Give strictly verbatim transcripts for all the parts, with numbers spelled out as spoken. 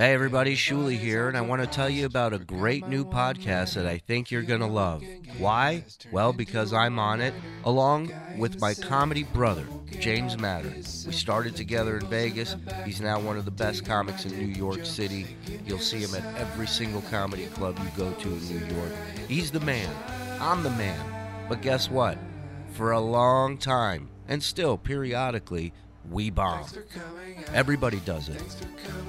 Hey everybody, Shuli here, and I want to tell you about a great new podcast that I think you're going to love. Why? Well, because I'm on it, along with my comedy brother, James Matter. We started together in Vegas. He's now one of the best comics in New York City. You'll see him at every single comedy club you go to in New York. He's the man. I'm the man. But guess what? For a long time, and still periodically, we bomb. Everybody does it.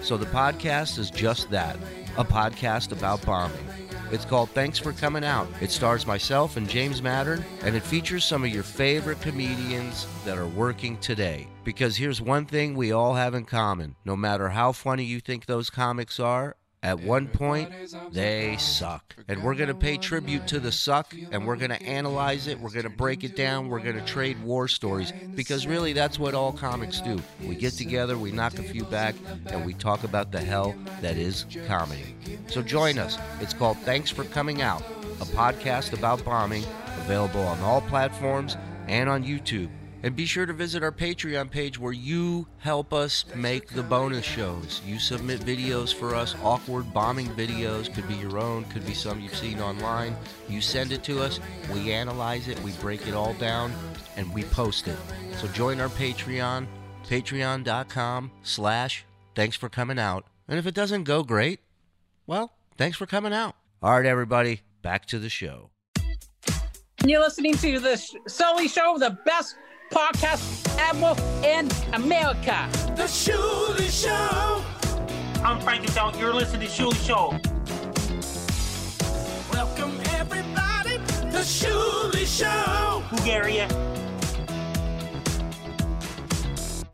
So the podcast is just that, a podcast about bombing. It's called Thanks for Coming Out. It stars myself and James Mattern, and it features some of your favorite comedians that are working today. Because here's one thing we all have in common. No matter how funny you think those comics are, at one point, they suck. And we're going to pay tribute to the suck, and we're going to analyze it, we're going to break it down, we're going to trade war stories, because really that's what all comics do. We get together, we knock a few back, and we talk about the hell that is comedy. So join us. It's called Thanks for Coming Out, a podcast about bombing, available on all platforms and on YouTube. And be sure to visit our Patreon page where you help us make the bonus shows. You submit videos for us, awkward bombing videos. Could be your own, could be some you've seen online. You send it to us, we analyze it, we break it all down, and we post it. So join our Patreon, patreon.com slash thanks for coming out. And if it doesn't go great, well, thanks for coming out. All right, everybody, back to the show. You're listening to the Sully Show, the best podcast ever in America. The Shuli Show. I'm Frank Adult. You're listening to Shuli Show. Welcome everybody. The Shuli Show. Bulgaria.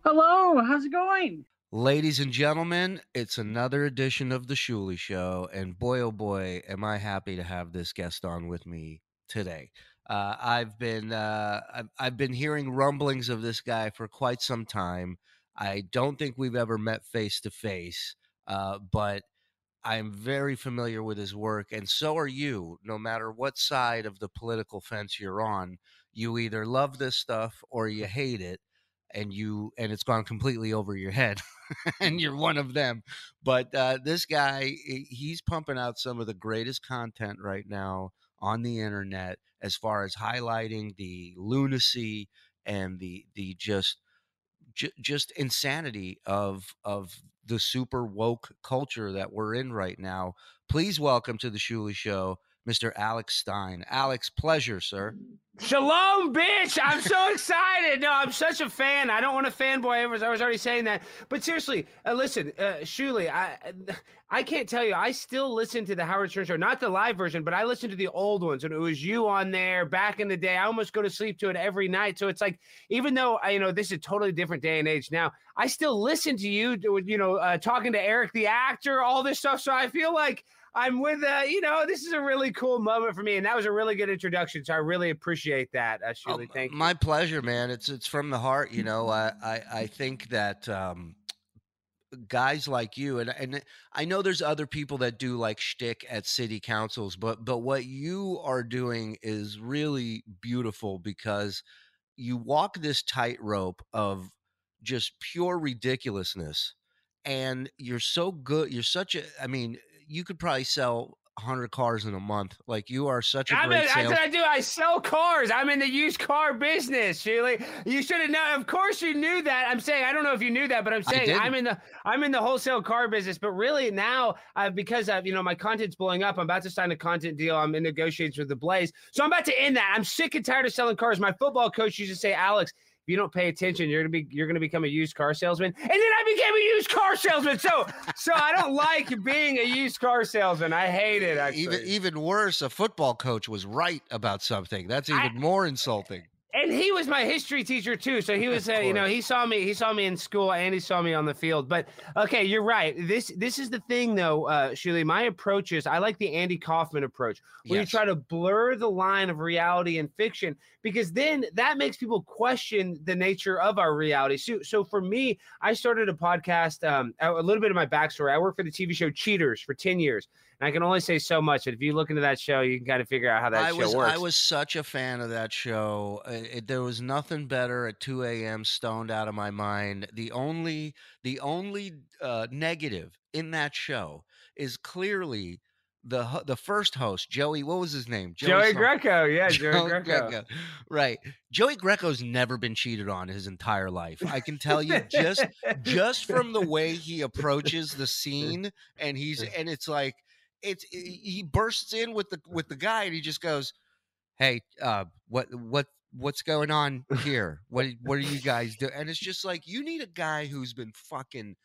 Hello. How's it going? Ladies and gentlemen, it's another edition of The Shuli Show. And boy, oh boy, am I happy to have this guest on with me today. Uh, I've been uh, I've, I've been hearing rumblings of this guy for quite some time. I don't think we've ever met face to face, but I'm very familiar with his work, and so are you. No matter what side of the political fence you're on, you either love this stuff or you hate it, and you and it's gone completely over your head, and you're one of them. But uh, this guy, he's pumping out some of the greatest content right now on the internet, as far as highlighting the lunacy and the the just j- just insanity of of the super woke culture that we're in right now. Please welcome to the Shuli Show, Mister Alex Stein. Alex, pleasure, sir. Shalom, bitch. I'm so excited. No, I'm such a fan. I don't want to fanboy. I was, I was already saying that. But seriously, uh, listen, uh, Shuli, I I can't tell you. I still listen to the Howard Stern Show, not the live version, but I listen to the old ones. And it was you on there back in the day. I almost go to sleep to it every night. So it's like, even though, I, you know, this is a totally different day and age now, I still listen to you, you know, uh, talking to Eric the Actor, all this stuff. So I feel like I'm with, uh, you know, this is a really cool moment for me. And that was a really good introduction. So I really appreciate that, uh, Shirley. Oh, thank you. My pleasure, man. It's it's from the heart. You know, I, I, I think that um, guys like you, and, and I know there's other people that do like shtick at city councils, but but what you are doing is really beautiful, because you walk this tightrope of just pure ridiculousness. And you're so good. You're such a, I mean, you could probably sell one hundred cars in a month. Like, you are such a I great mean, sales- That's what I do. I sell cars. I'm in the used car business, Shirley. You should have known. Of course you knew that. I'm saying, I don't know if you knew that, but I'm saying I'm in the I'm in the wholesale car business. But really now, uh, because I've, you know, my content's blowing up, I'm about to sign a content deal. I'm in negotiations with the Blaze. So I'm about to end that. I'm sick and tired of selling cars. My football coach used to say, Alex, if you don't pay attention, you're gonna be you're gonna become a used car salesman. And then I became a used car salesman. So so I don't like being a used car salesman. I hate it, actually. Even even worse, a football coach was right about something. That's even I, more insulting. And he was my history teacher too. So he was, uh, you know, he saw me, he saw me in school and he saw me on the field. But okay, you're right. This, this is the thing though, uh, Shirley, my approach is, I like the Andy Kaufman approach, where yes. you try to blur the line of reality and fiction, because then that makes people question the nature of our reality. So, so for me, I started a podcast, um, a little bit of my backstory. I worked for the T V show Cheaters for ten years. And I can only say so much. And if you look into that show, you can kind of figure out how that I show was, works. I was such a fan of that show. It, it, there was nothing better at two a.m. stoned out of my mind. The only, the only uh, negative in that show is clearly the the first host, Joey, what was his name? Joey, Joey Greco. Yeah, Joey, Joey Greco. Greco. Right. Joey Greco's never been cheated on his entire life. I can tell you just just from the way he approaches the scene, and he's and it's like it's he bursts in with the with the guy and he just goes, "Hey, uh what what what's going on here? What what are you guys doing?" And it's just like, you need a guy who's been fucking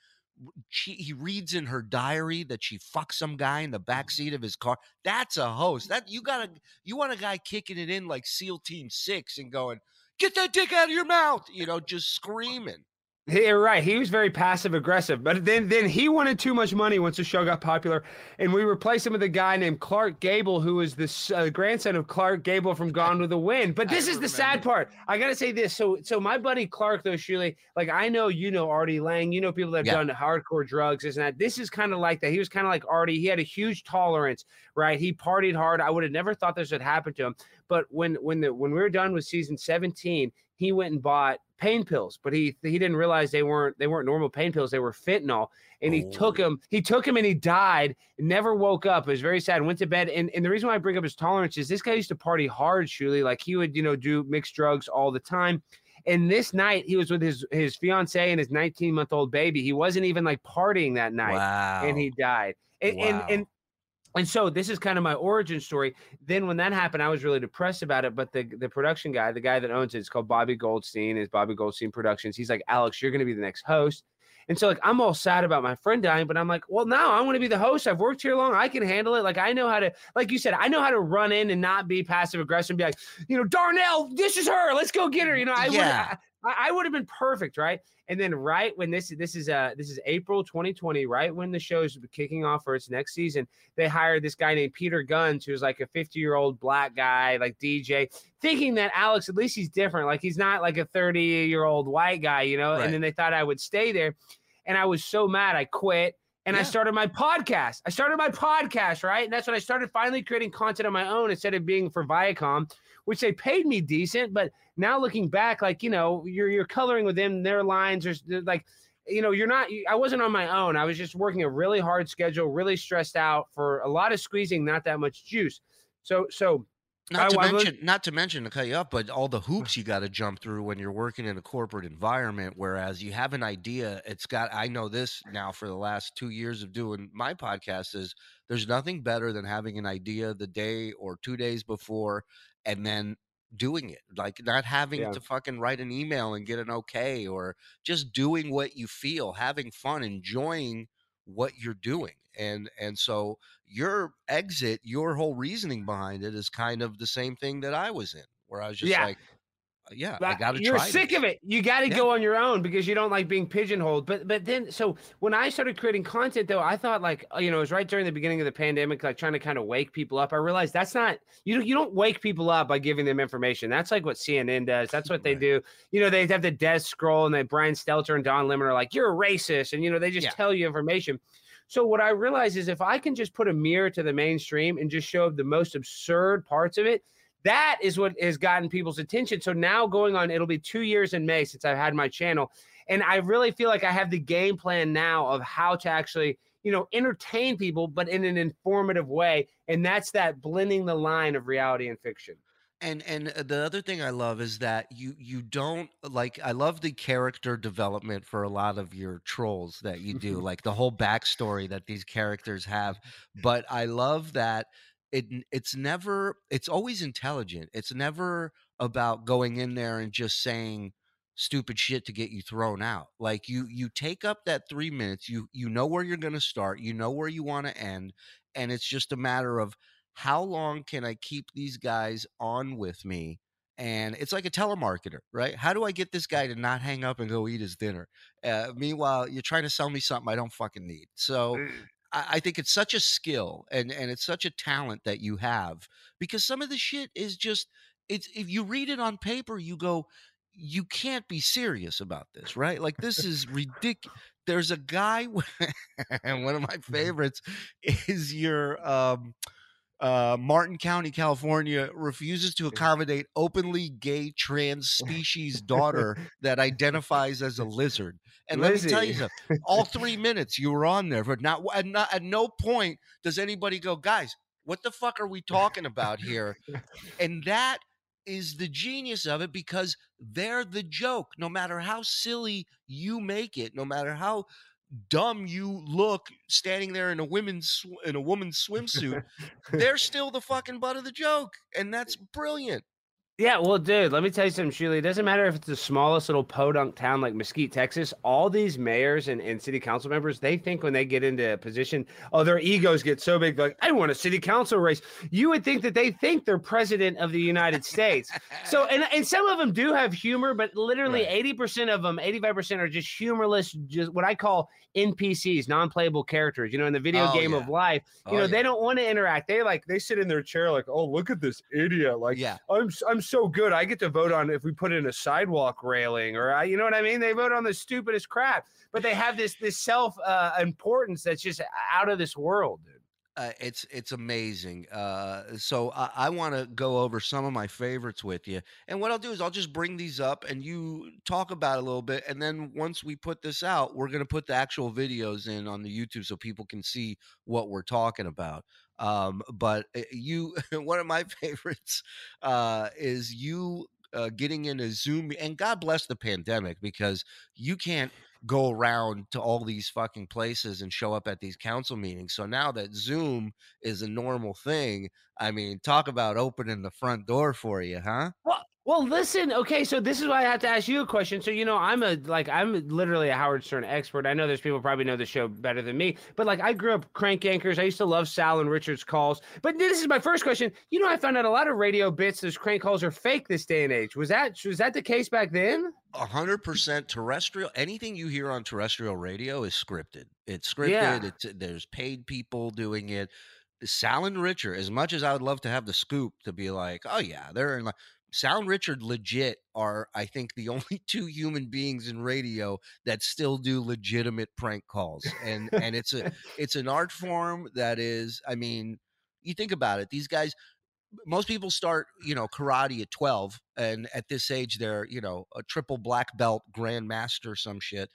She, he reads in her diary that she fucked some guy in the backseat of his car. That's a host. That you got a you want a guy kicking it in like SEAL Team Six and going, "Get that dick out of your mouth," you know, just screaming. You're right. He was very passive aggressive, but then then he wanted too much money once the show got popular, and we replaced him with a guy named Clark Gable, who is the uh, grandson of Clark Gable from Gone with the Wind. But this I is remember. The sad part. I gotta say this. So so my buddy Clark, though, Shirley, like I know you know Artie Lang, you know people that have yeah. done hardcore drugs, isn't that? This is kind of like that. He was kind of like Artie. He had a huge tolerance, right? He partied hard. I would have never thought this would happen to him. But when when the when we were done with season seventeen, he went and bought pain pills, but he he didn't realize they weren't they weren't normal pain pills. They were fentanyl, and he oh. took him. He took him, and he died. Never woke up. It was very sad. Went to bed, and and the reason why I bring up his tolerance is this guy used to party hard, Shirley. Like he would, you know, do mixed drugs all the time. And this night he was with his his fiance and his nineteen month old baby. He wasn't even like partying that night, wow. and he died. And wow. and and. And so this is kind of my origin story. Then when that happened, I was really depressed about it. But the, the production guy, the guy that owns it, it's called Bobby Goldstein. It's Bobby Goldstein Productions. He's like, "Alex, you're going to be the next host." And so like, I'm all sad about my friend dying, but I'm like, well, no, I want to be the host. I've worked here long. I can handle it. Like, I know how to, like you said, I know how to run in and not be passive aggressive and be like, you know, Darnell, this is her. Let's go get her. You know, I yeah. would I would have been perfect, right? And then right when this this is uh this is April twenty twenty, right when the show's kicking off for its next season, they hired this guy named Peter Guns, who's like a fifty year old black guy, like D J, thinking that Alex, at least he's different, like he's not like a thirty year old white guy, you know. Right. And then they thought I would stay there, and I was so mad I quit. And yeah. I started my podcast. I started my podcast, right? And that's when I started finally creating content on my own instead of being for Viacom, which they paid me decent. But now looking back, like, you know, you're you're coloring within their lines. There's like, you know, you're not, I wasn't on my own. I was just working a really hard schedule, really stressed out for a lot of squeezing, not that much juice. So, so. Not to mention, not to mention to cut you up, but all the hoops you got to jump through when you're working in a corporate environment, whereas you have an idea. It's got, I know this now for the last two years of doing my podcast, is there's nothing better than having an idea the day or two days before and then doing it, like not having yeah. to fucking write an email and get an okay, or just doing what you feel, having fun, enjoying what you're doing. And and so your exit, your whole reasoning behind it is kind of the same thing that I was in, where I was just yeah. like, yeah, but I gotta you're try sick this. Of it. You gotta yeah. go on your own because you don't like being pigeonholed. But but then, so when I started creating content, though, I thought, like, you know, it was right during the beginning of the pandemic, like trying to kind of wake people up. I realized that's not, you know, you don't wake people up by giving them information. That's like what C N N does. That's what they right. do. You know, they have the death scroll, and they Brian Stelter and Don Lemon are like, "You're a racist," and you know, they just yeah. tell you information. So what I realize is if I can just put a mirror to the mainstream and just show the most absurd parts of it, that is what has gotten people's attention. So now going on, it'll be two years in May since I've had my channel. And I really feel like I have the game plan now of how to actually, you know, entertain people, but in an informative way. And that's that blending the line of reality and fiction. And and the other thing I love is that you you don't, like, I love the character development for a lot of your trolls that you do, like the whole backstory that these characters have. But I love that it it's never, it's always intelligent. It's never about going in there and just saying stupid shit to get you thrown out. Like you you take up that three minutes, you you know where you're gonna start, you know where you wanna end, and it's just a matter of, how long can I keep these guys on with me? And it's like a telemarketer, right? How do I get this guy to not hang up and go eat his dinner? Uh, meanwhile, you're trying to sell me something I don't fucking need. So I, I think it's such a skill, and, and it's such a talent that you have, because some of the shit is just, it's, if you read it on paper, you go, you can't be serious about this, right? Like this is ridiculous. There's a guy, and one of my favorites is your, um, Uh, Marin County, California refuses to accommodate openly gay trans species daughter that identifies as a lizard. And Lizzie. Let me tell you something, all three minutes you were on there, but not at, not at no point does anybody go, guys, what the fuck are we talking about here? And that is the genius of it, because they're the joke. No matter how silly you make it, no matter how dumb you look standing there in a women's in a woman's swimsuit, they're still the fucking butt of the joke, and that's brilliant. Yeah, well, dude, let me tell you something, Shirley. It doesn't matter if it's the smallest little podunk town like Mesquite, Texas. All these mayors and, and city council members, they think when they get into a position, oh, their egos get so big, like, I want a city council race. You would think that they think they're president of the United States. So, and, and some of them do have humor, but literally right. eighty percent of them, eighty-five percent are just humorless, just what I call N P Cs, non-playable characters, you know, in the video oh, game yeah. of life. You oh, know, yeah. they don't want to interact. They, like, they sit in their chair like, oh, look at this idiot. Like, yeah. I'm, I'm so good. I get to vote on if we put in a sidewalk railing, or I, you know what I mean? They vote on the stupidest crap, but they have this, this self uh, importance that's just out of this world, dude. Uh, it's, it's amazing. Uh, so I, I want to go over some of my favorites with you. And what I'll do is I'll just bring these up and you talk about it a little bit. And then once we put this out, we're going to put the actual videos in on the YouTube so people can see what we're talking about. Um, but you, one of my favorites, uh, is you, uh, getting in a Zoom, and God bless the pandemic, because you can't go around to all these fucking places and show up at these council meetings. So now that Zoom is a normal thing, I mean, talk about opening the front door for you, huh? Well, well, listen, okay, so this is why I have to ask you a question. So, you know, I'm a, like, I'm literally a Howard Stern expert. I know there's people probably know the show better than me, but, like, I grew up crank anchors. I used to love Sal and Richard's calls. But this is my first question. You know, I found out a lot of radio bits, those crank calls are fake this day and age. Was that, was that the case back then? A hundred percent terrestrial. Anything you hear on terrestrial radio is scripted. It's scripted. Yeah. It's, there's paid people doing it. Sal and Richard, as much as I would love to have the scoop to be like, oh, yeah, they're in, like, Sal and Richard legit are, I think, the only two human beings in radio that still do legitimate prank calls. And and it's a it's an art form that is, I mean, you think about it. These guys, most people start, you know, karate at twelve. And at this age, they're, you know, a triple black belt grandmaster, some shit.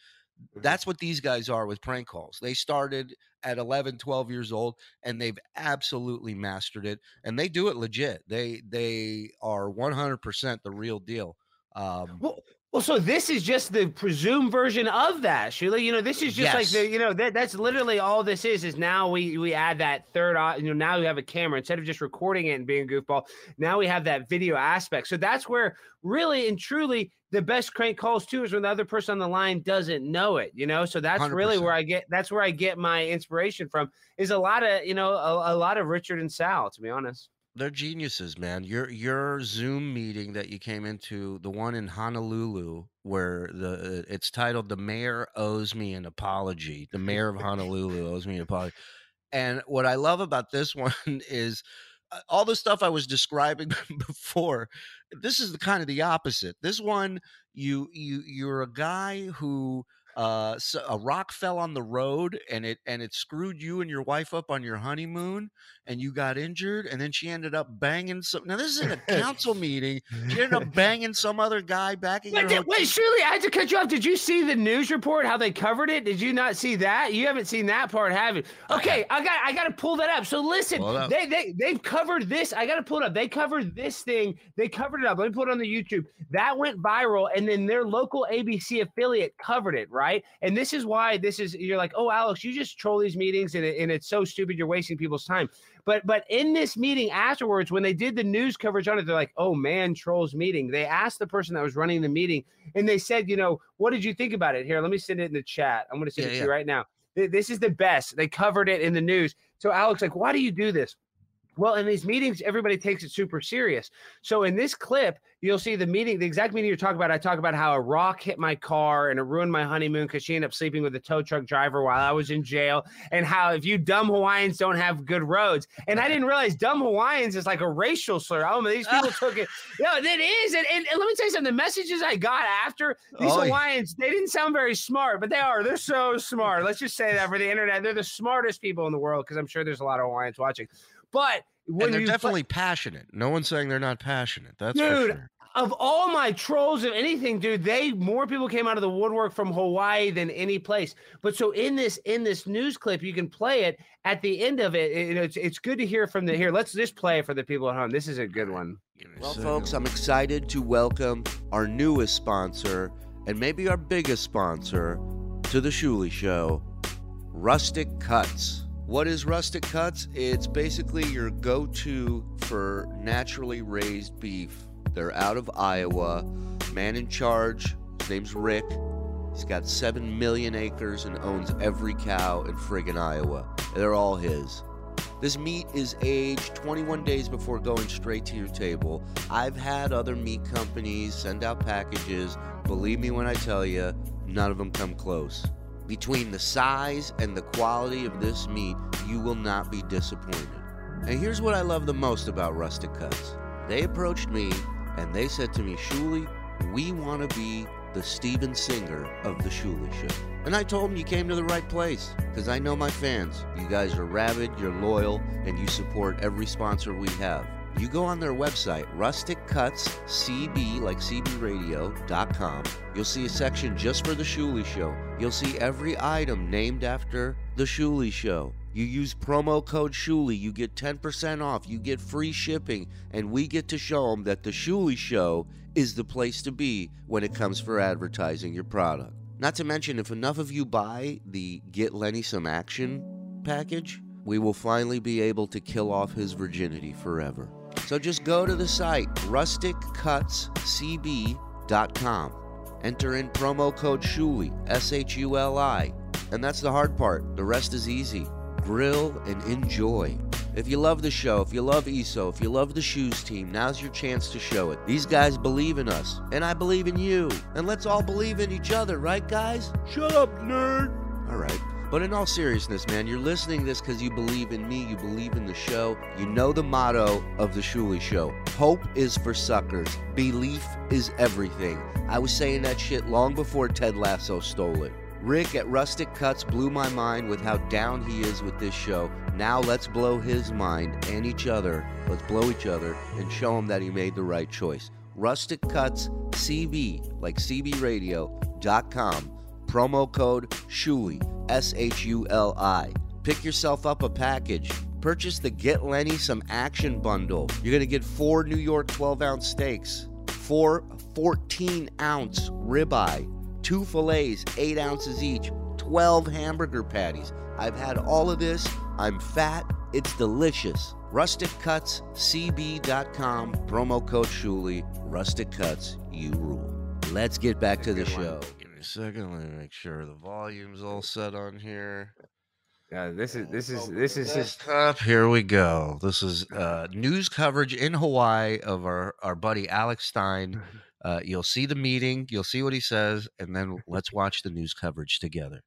That's what these guys are with prank calls. They started at eleven, twelve years old, and they've absolutely mastered it. And they do it legit. They they are one hundred percent the real deal. Um, well, well, so this is just the presumed version of that, Shirley. You know, this is just yes. like, the, you know, that that's literally all this is, is now we, we add that third, you know, now we have a camera. Instead of just recording it and being a goofball, now we have that video aspect. So that's where really and truly the best crank calls too is when the other person on the line doesn't know it, you know? So that's one hundred percent really where I get, that's where I get my inspiration from, is a lot of, you know, a, a lot of Richard and Sal, to be honest. They're geniuses, man. Your, your Zoom meeting that you came into, the one in Honolulu, where the, it's titled "The Mayor Owes Me an Apology." The mayor of Honolulu owes me an apology. And what I love about this one is all the stuff I was describing before, this is the kind of the opposite. This one, you you you're a guy who uh, so a rock fell on the road and it and it screwed you and your wife up on your honeymoon, and you got injured, and then she ended up banging some. Now this is in a council meeting. She ended up banging some other guy back in. Wait, did, wait, Shirley, I had to cut you off. Did you see the news report? How they covered it? Did you not see that? You haven't seen that part, have you? Okay, I got I got to pull that up. So listen, up. they they they've covered this. I got to pull it up. They covered this thing. They covered it up. Let me put it on the YouTube. That went viral, and then their local A B C affiliate covered it, right? Right? And this is why this is, you're like, oh, Alex, you just troll these meetings and, it, and it's so stupid. You're wasting people's time. But but in this meeting afterwards, when they did the news coverage on it, they're like, oh, man, trolls meeting. They asked the person that was running the meeting and they said, you know, what did you think about it? Here, let me send it in the chat. I'm going to send yeah, it to yeah. you right now. This is the best. They covered it in the news. So Alex, like, why do you do this? Well, in these meetings, everybody takes it super serious. So in this clip, you'll see the meeting, the exact meeting you're talking about. I talk about how a rock hit my car and it ruined my honeymoon because she ended up sleeping with a tow truck driver while I was in jail, and how if you dumb Hawaiians don't have good roads. And I didn't realize dumb Hawaiians is like a racial slur. Oh, man, these people took it. No, it is. And, and, and let me tell you something. The messages I got after, these oh, Hawaiians, yeah. they didn't sound very smart, but they are. They're so smart. Let's just say that for the internet. They're the smartest people in the world, because I'm sure there's a lot of Hawaiians watching. But And they're definitely play- passionate. No one's saying they're not passionate. That's dude, for sure. Of all my trolls and anything, dude, they more people came out of the woodwork from Hawaii than any place. But so in this in this news clip, you can play it at the end of it. it it's it's good to hear from the here. Let's just play it for the people at home. This is a good one. Well, folks, I'm excited to welcome our newest sponsor and maybe our biggest sponsor to the Shuley Show, Rustic Cuts. What is Rustic Cuts? It's basically your go-to for naturally raised beef. They're out of Iowa. Man in charge, his name's Rick. He's got seven million acres and owns every cow in friggin' Iowa. They're all his. This meat is aged twenty-one days before going straight to your table. I've had other meat companies send out packages. Believe me when I tell you, none of them come close. Between the size and the quality of this meat, you will not be disappointed. And here's what I love the most about Rustic Cuts. They approached me and they said to me, Shuley, we want to be the Steven Singer of the Shuley Show. And I told them you came to the right place because I know my fans. You guys are rabid, you're loyal, and you support every sponsor we have. You go on their website, rustic cuts c b, like c b radio dot com. You'll see a section just for the Shuley Show. You'll see every item named after the Shuley Show. You use promo code Shuley, you get ten percent off, you get free shipping, and we get to show them that the Shuley Show is the place to be when it comes for advertising your product. Not to mention, if enough of you buy the Get Lenny Some Action package, we will finally be able to kill off his virginity forever. So just go to the site, rustic cuts c b dot com. Enter in promo code Shuley, S H U L I. And that's the hard part. The rest is easy. Grill and enjoy. If you love the show, if you love E S O, if you love the Shoes team, now's your chance to show it. These guys believe in us, and I believe in you. And let's all believe in each other, right, guys? Shut up, nerd. All right. But in all seriousness, man, you're listening to this because you believe in me, you believe in the show. You know the motto of the Shuley Show. Hope is for suckers. Belief is everything. I was saying that shit long before Ted Lasso stole it. Rick at Rustic Cuts blew my mind with how down he is with this show. Now let's blow his mind and each other. Let's blow each other and show him that he made the right choice. Rustic Cuts C B, like c b radio dot com. Promo code Shuley, S H U L I. Pick yourself up a package. Purchase the Get Lenny Some Action Bundle. You're going to get four New York twelve-ounce steaks, four fourteen-ounce ribeye, two fillets, eight ounces each, twelve hamburger patties. I've had all of this. I'm fat. It's delicious. rustic cuts c b dot com. Promo code Shuley. Rustic Cuts, you rule. Let's get back to the show. A second, let me make sure the volume's all set on here. Yeah, this is this is this is his top. Here we go. This is uh news coverage in Hawaii of our our buddy Alex Stein. Uh you'll see the meeting, you'll see what he says, and then let's watch the news coverage together.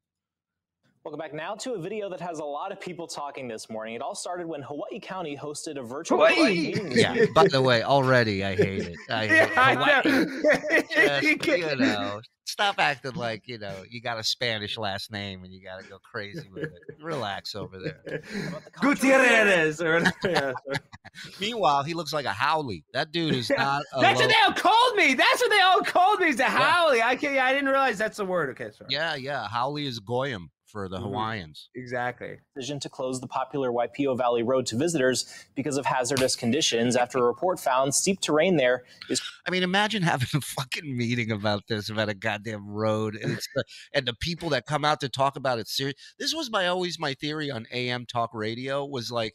Welcome back now to a video that has a lot of people talking this morning. It all started when Hawaii County hosted a virtual Hawaii. Hawaii yeah, by the way, already I hate it. I hate yeah, Hawaii. I know. Just, you know, stop acting like, you know, you got a Spanish last name and you got to go crazy with it. Relax over there. Gutierrez. Meanwhile, he looks like a Howley. That dude is not a That's local. What they all called me. That's what they all called me is a Howley. Yeah. I can't, I didn't realize that's the word. Okay, sorry. Yeah, yeah. Howley is Goyim for the Hawaiians. Exactly. Decision to close the popular Waipio Valley Road to visitors because of hazardous conditions after a report found steep terrain there is... I mean, imagine having a fucking meeting about this, about a goddamn road, and it's the, and the people that come out to talk about it. Serious. This was my always my theory on A M talk radio was like,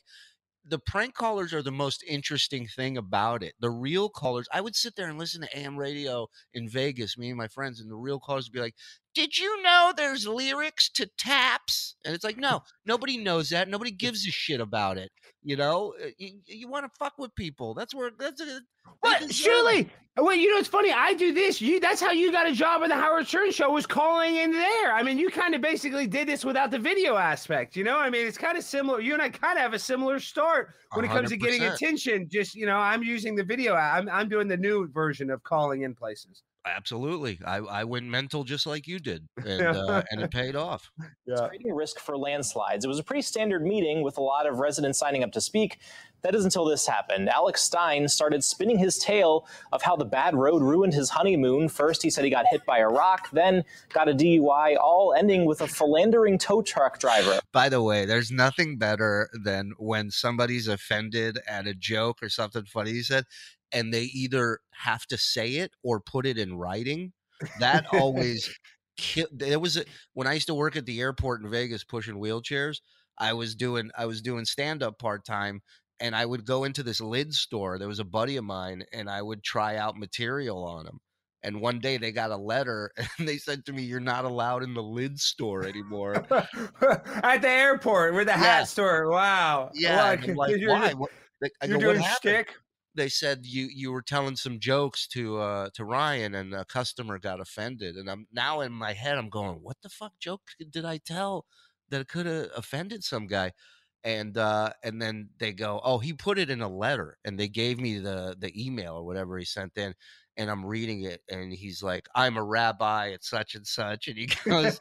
the prank callers are the most interesting thing about it. The real callers, I would sit there and listen to A M radio in Vegas, me and my friends, and the real callers would be like, did you know there's lyrics to Taps? And it's like, no, nobody knows that. Nobody gives a shit about it. You know, you, you want to fuck with people. That's where, that's a, what? Shuley, well, you know, it's funny. I do this. You, that's how you got a job on the Howard Stern show, was calling in there. I mean, you kind of basically did this without the video aspect. You know, I mean, it's kind of similar. You and I kind of have a similar start when one hundred percent. It comes to getting attention. Just, you know, I'm using the video. I'm, I'm doing the new version of calling in places. Absolutely. I, I went mental just like you did, and uh, and it paid off. Yeah. Creating risk for landslides. It was a pretty standard meeting with a lot of residents signing up to speak. That is until this happened. Alex Stein started spinning his tale of how the bad road ruined his honeymoon. First, he said he got hit by a rock, then got a D U I, all ending with a philandering tow truck driver. By the way, there's nothing better than when somebody's offended at a joke or something funny you said, and they either have to say it or put it in writing. That always killed. There was a, when I used to work at the airport in Vegas pushing wheelchairs, I was doing I was doing stand up part time, and I would go into this lid store. There was a buddy of mine, and I would try out material on him. And one day they got a letter, and they said to me, "You're not allowed in the lid store anymore." At the airport, we're the yeah. hat store. Wow. Yeah. Wow. Like, you're, why? What, like, you're go, doing shtick. They said you you were telling some jokes to uh, to Ryan, and a customer got offended. And I'm now in my head, I'm going, what the fuck joke did I tell that could have offended some guy? And uh, and then they go, oh, he put it in a letter, and they gave me the the email or whatever he sent in, and I'm reading it, and he's like, I'm a rabbi at such and such, and he goes,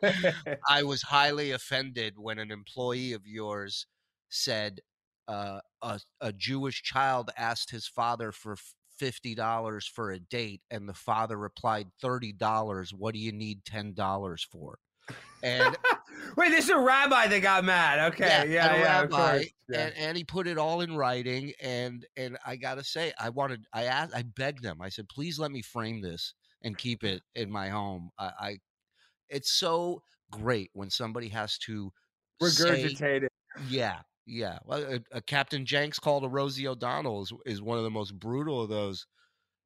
I was highly offended when an employee of yours said, Uh, a, a Jewish child asked his father for fifty dollars for a date, and the father replied, thirty dollars. What do you need ten dollars for? And wait, this is a rabbi that got mad. Okay. Yeah, yeah, yeah, rabbi, of yeah. And, and he put it all in writing. And, and I got to say, I wanted, I asked, I begged them. I said, please let me frame this and keep it in my home. I, I it's so great when somebody has to regurgitate say, it. Yeah. Yeah, well, a, a Captain Jenks called a Rosie O'Donnell is, is one of the most brutal of those.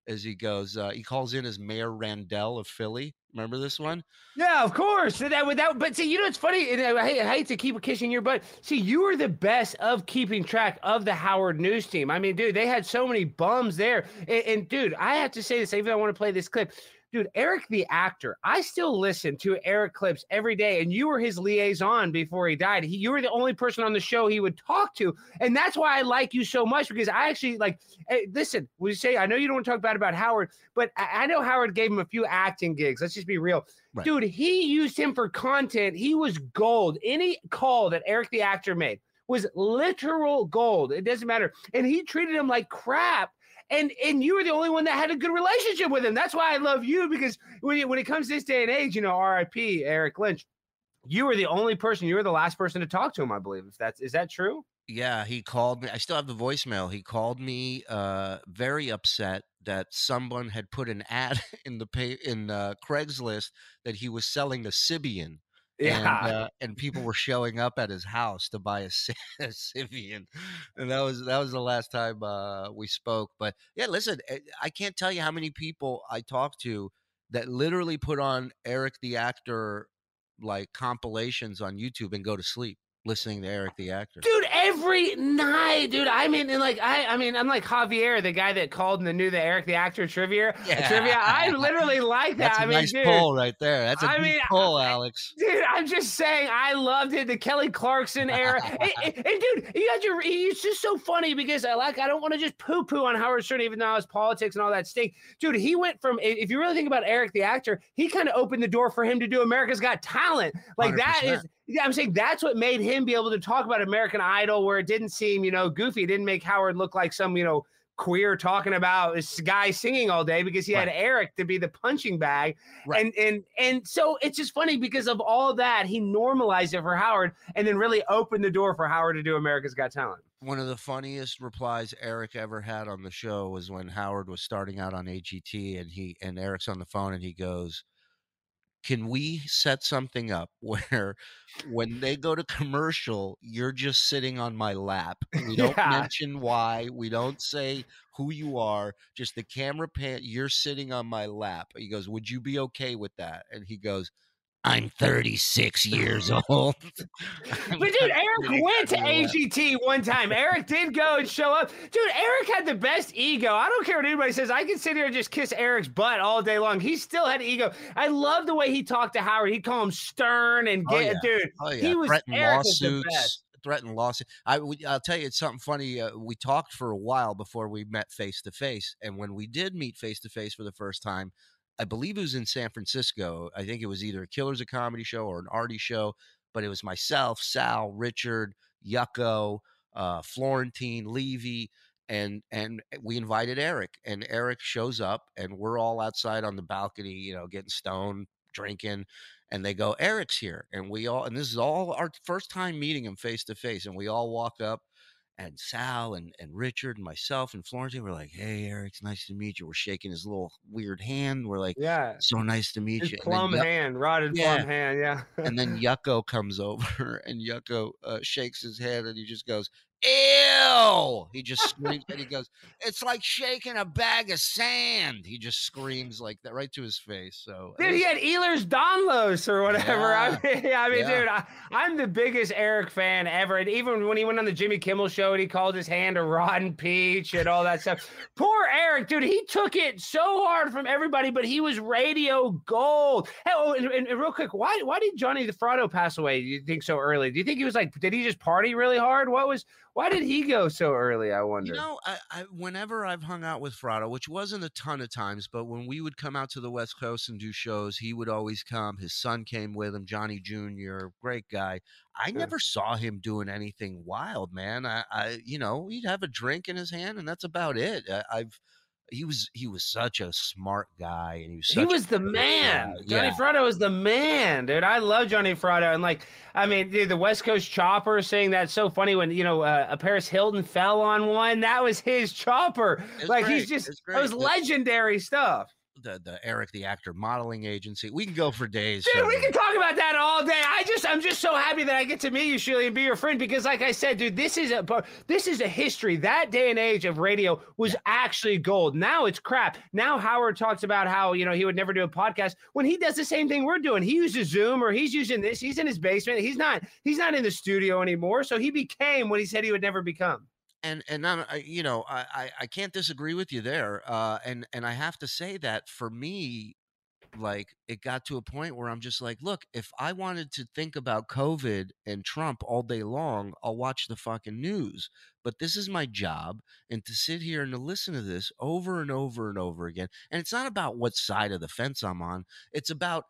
As he goes, uh, he calls in as Mayor Randell of Philly. Remember this one? Yeah, of course. That would that. But see, you know, it's funny. And I hate, I hate to keep kissing your butt. See, you were the best of keeping track of the Howard News team. I mean, dude, they had so many bums there. And, and dude, I have to say this, even though I want to play this clip. Dude, Eric the Actor, I still listen to Eric clips every day, and you were his liaison before he died. He, you were the only person on the show he would talk to, and that's why I like you so much, because I actually, like, hey, listen, we say, I know you don't want to talk bad about Howard, but I, I know Howard gave him a few acting gigs. Let's just be real. Right. Dude, he used him for content. He was gold. Any call that Eric the Actor made was literal gold. It doesn't matter. And he treated him like crap. And and you were the only one that had a good relationship with him. That's why I love you, because when it, when it comes to this day and age, you know, R I P Eric Lynch, you were the only person, you were the last person to talk to him, I believe. If that's, is that true? Yeah, he called me. I still have the voicemail. He called me uh, very upset that someone had put an ad in the pay, in uh, Craigslist that he was selling a Sibian. Yeah, and, uh, and people were showing up at his house to buy a, a Sibian, and that was that was the last time uh, we spoke. But yeah, listen, I can't tell you how many people I talked to that literally put on Eric the Actor like compilations on YouTube and go to sleep listening to Eric the Actor. Dude, every night, dude. I mean, and like I, I mean, I'm like Javier, the guy that called and knew the Eric the Actor trivia. Yeah. Trivia. I literally like that. That's a I mean, nice dude, poll right there. That's a I mean, poll, Alex. Dude, I'm just saying, I loved it. The Kelly Clarkson era. and, and, and dude, you got your. It's just so funny because I like. I don't want to just poo poo on Howard Stern, even though his politics and all that stink. Dude, he went from. If you really think about Eric the Actor, he kind of opened the door for him to do America's Got Talent. Like one hundred percent. That is. Yeah, I'm saying that's what made him be able to talk about American Idol, where it didn't seem, you know, goofy. It didn't make Howard look like some, you know, queer talking about this guy singing all day, because he right. had Eric to be the punching bag. Right. And and and so it's just funny because of all that, he normalized it for Howard and then really opened the door for Howard to do America's Got Talent. One of the funniest replies Eric ever had on the show was when Howard was starting out on A G T and he and Eric's on the phone and he goes, can we set something up where when they go to commercial, you're just sitting on my lap? We don't yeah. mention why. We don't say who you are. Just the camera pan. You're sitting on my lap. He goes, would you be okay with that? And he goes, I'm thirty-six years old. But dude, Eric went to A G T one time. Eric did go and show up. Dude, Eric had the best ego. I don't care what anybody says. I can sit here and just kiss Eric's butt all day long. He still had ego. I love the way he talked to Howard. He'd call him stern and get, oh, yeah. dude. Oh, yeah. He was threatened Eric lawsuits. Was the best. Threatened lawsuits. I, I'll tell you, it's something funny. Uh, we talked for a while before we met face to face, and when we did meet face to face for the first time, I believe it was in San Francisco. I think it was either a Killers of Comedy show or an Artie show, but it was myself, Sal, Richard, Yucco, uh, Florentine, Levy, and and we invited Eric. And Eric shows up, and we're all outside on the balcony, you know, getting stoned, drinking, and they go, Eric's here. And we all, and this is all our first time meeting him face to face. And we all walk up, and Sal and, and Richard and myself and Florentine were like, hey, Eric, it's nice to meet you. We're shaking his little weird hand. We're like, yeah, so nice to meet his you. Plum then, hand, rotted yeah. plum hand, yeah. And then Yucco comes over, and Yucco uh, shakes his head, and he just goes, ew! He just screams, and he goes, it's like shaking a bag of sand. He just screams like that right to his face. So, dude, he had Ehlers Danlos or whatever. Yeah. I mean, I mean yeah. dude, I, I'm the biggest Eric fan ever. And even when he went on the Jimmy Kimmel show and he called his hand a rotten peach and all that stuff. Poor Eric, dude, he took it so hard from everybody, but he was radio gold. Hey, oh, and, and, and real quick, why why did Johnny Fratto pass away, do you think, so early? Do you think he was like, did he just party really hard? What was... Why did he go so early, I wonder? You know, I, I, whenever I've hung out with Fratto, which wasn't a ton of times, but when we would come out to the West Coast and do shows, he would always come. His son came with him, Johnny Junior, great guy. I yeah. never saw him doing anything wild, man. I, I, you know, he'd have a drink in his hand, and that's about it. I, I've... He was he was such a smart guy, and he was such he was the man. Guy. Johnny yeah. Fratto was the man, dude. I love Johnny Fratto, and like, I mean, dude, the West Coast chopper saying that's so funny when you know uh, a Paris Hilton fell on one. That was his chopper. It's like great. He's just it was legendary stuff. The, the Eric the Actor modeling agency. We can go for days. Dude, so. We can talk about that all day. I just, I'm just so happy that I get to meet you, Shirley, and be your friend because, like I said, dude, this is a, this is a history. That day and age of radio was yeah. actually gold. Now it's crap. Now Howard talks about how, you know, he would never do a podcast when he does the same thing we're doing. He uses Zoom or he's using this. He's in his basement. He's not, he's not in the studio anymore. So he became what he said he would never become. And, and I'm, I, you know, I, I can't disagree with you there. Uh, and, and I have to say that for me, like it got to a point where I'm just like, look, if I wanted to think about COVID and Trump all day long, I'll watch the fucking news. But this is my job. And to sit here and to listen to this over and over and over again. And it's not about what side of the fence I'm on. It's about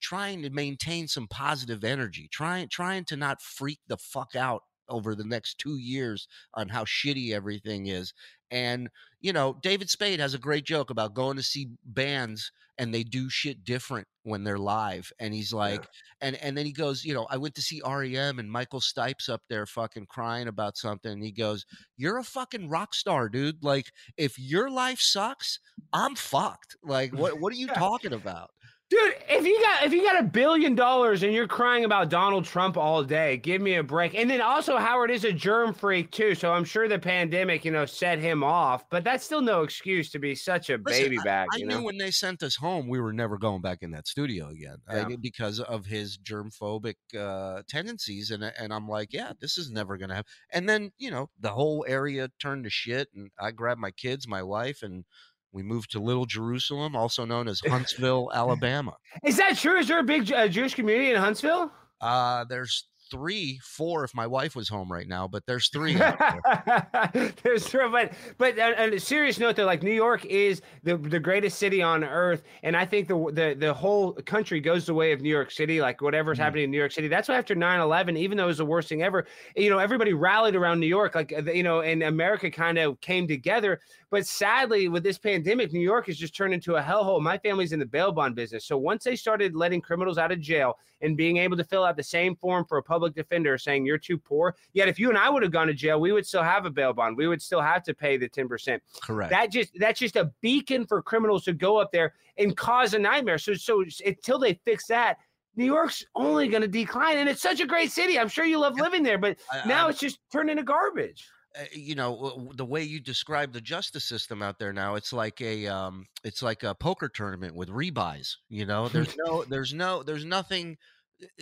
trying to maintain some positive energy, trying, trying to not freak the fuck out over the next two years on how shitty everything is. And, you know, David Spade has a great joke about going to see bands and they do shit different when they're live. And he's like, yeah. and, and then he goes, you know, I went to see R E M and Michael Stipe's up there fucking crying about something. And he goes, you're a fucking rock star, dude. Like if your life sucks, I'm fucked. Like, what, what are you yeah. talking about? Dude, if you got if you got a billion dollars and you're crying about Donald Trump all day, give me a break. And then also Howard is a germ freak too, so I'm sure the pandemic, you know, set him off. But that's still no excuse to be such a Listen, baby bag. I, I you know? knew when they sent us home, we were never going back in that studio again yeah. I, because of his germphobic uh, tendencies. And and I'm like, yeah, this is never gonna happen. And then you know the whole area turned to shit, and I grabbed my kids, my wife, and. We moved to Little Jerusalem, also known as Huntsville, Alabama. Is that true? Is there a big uh, Jewish community in Huntsville? Uh, there's three, four, if my wife was home right now, but there's three. There. There's three, but, but on a serious note, though, like New York is the, the greatest city on earth. And I think the, the, the whole country goes the way of New York City, like whatever's mm-hmm. happening in New York City. That's why after nine eleven, even though it was the worst thing ever, you know, everybody rallied around New York, like, you know, and America kind of came together. But sadly, with this pandemic, New York has just turned into a hellhole. My family's in the bail bond business. So once they started letting criminals out of jail and being able to fill out the same form for a public defender saying you're too poor, yet if you and I would have gone to jail, we would still have a bail bond. We would still have to pay the ten percent. Correct. That just That's just a beacon for criminals to go up there and cause a nightmare. So, so until they fix that, New York's only going to decline. And it's such a great city. I'm sure you love living there, but I, now I, it's just turned into garbage. You know, the way you describe the justice system out there now, it's like a um, it's like a poker tournament with rebuys. You know, there's no there's no there's nothing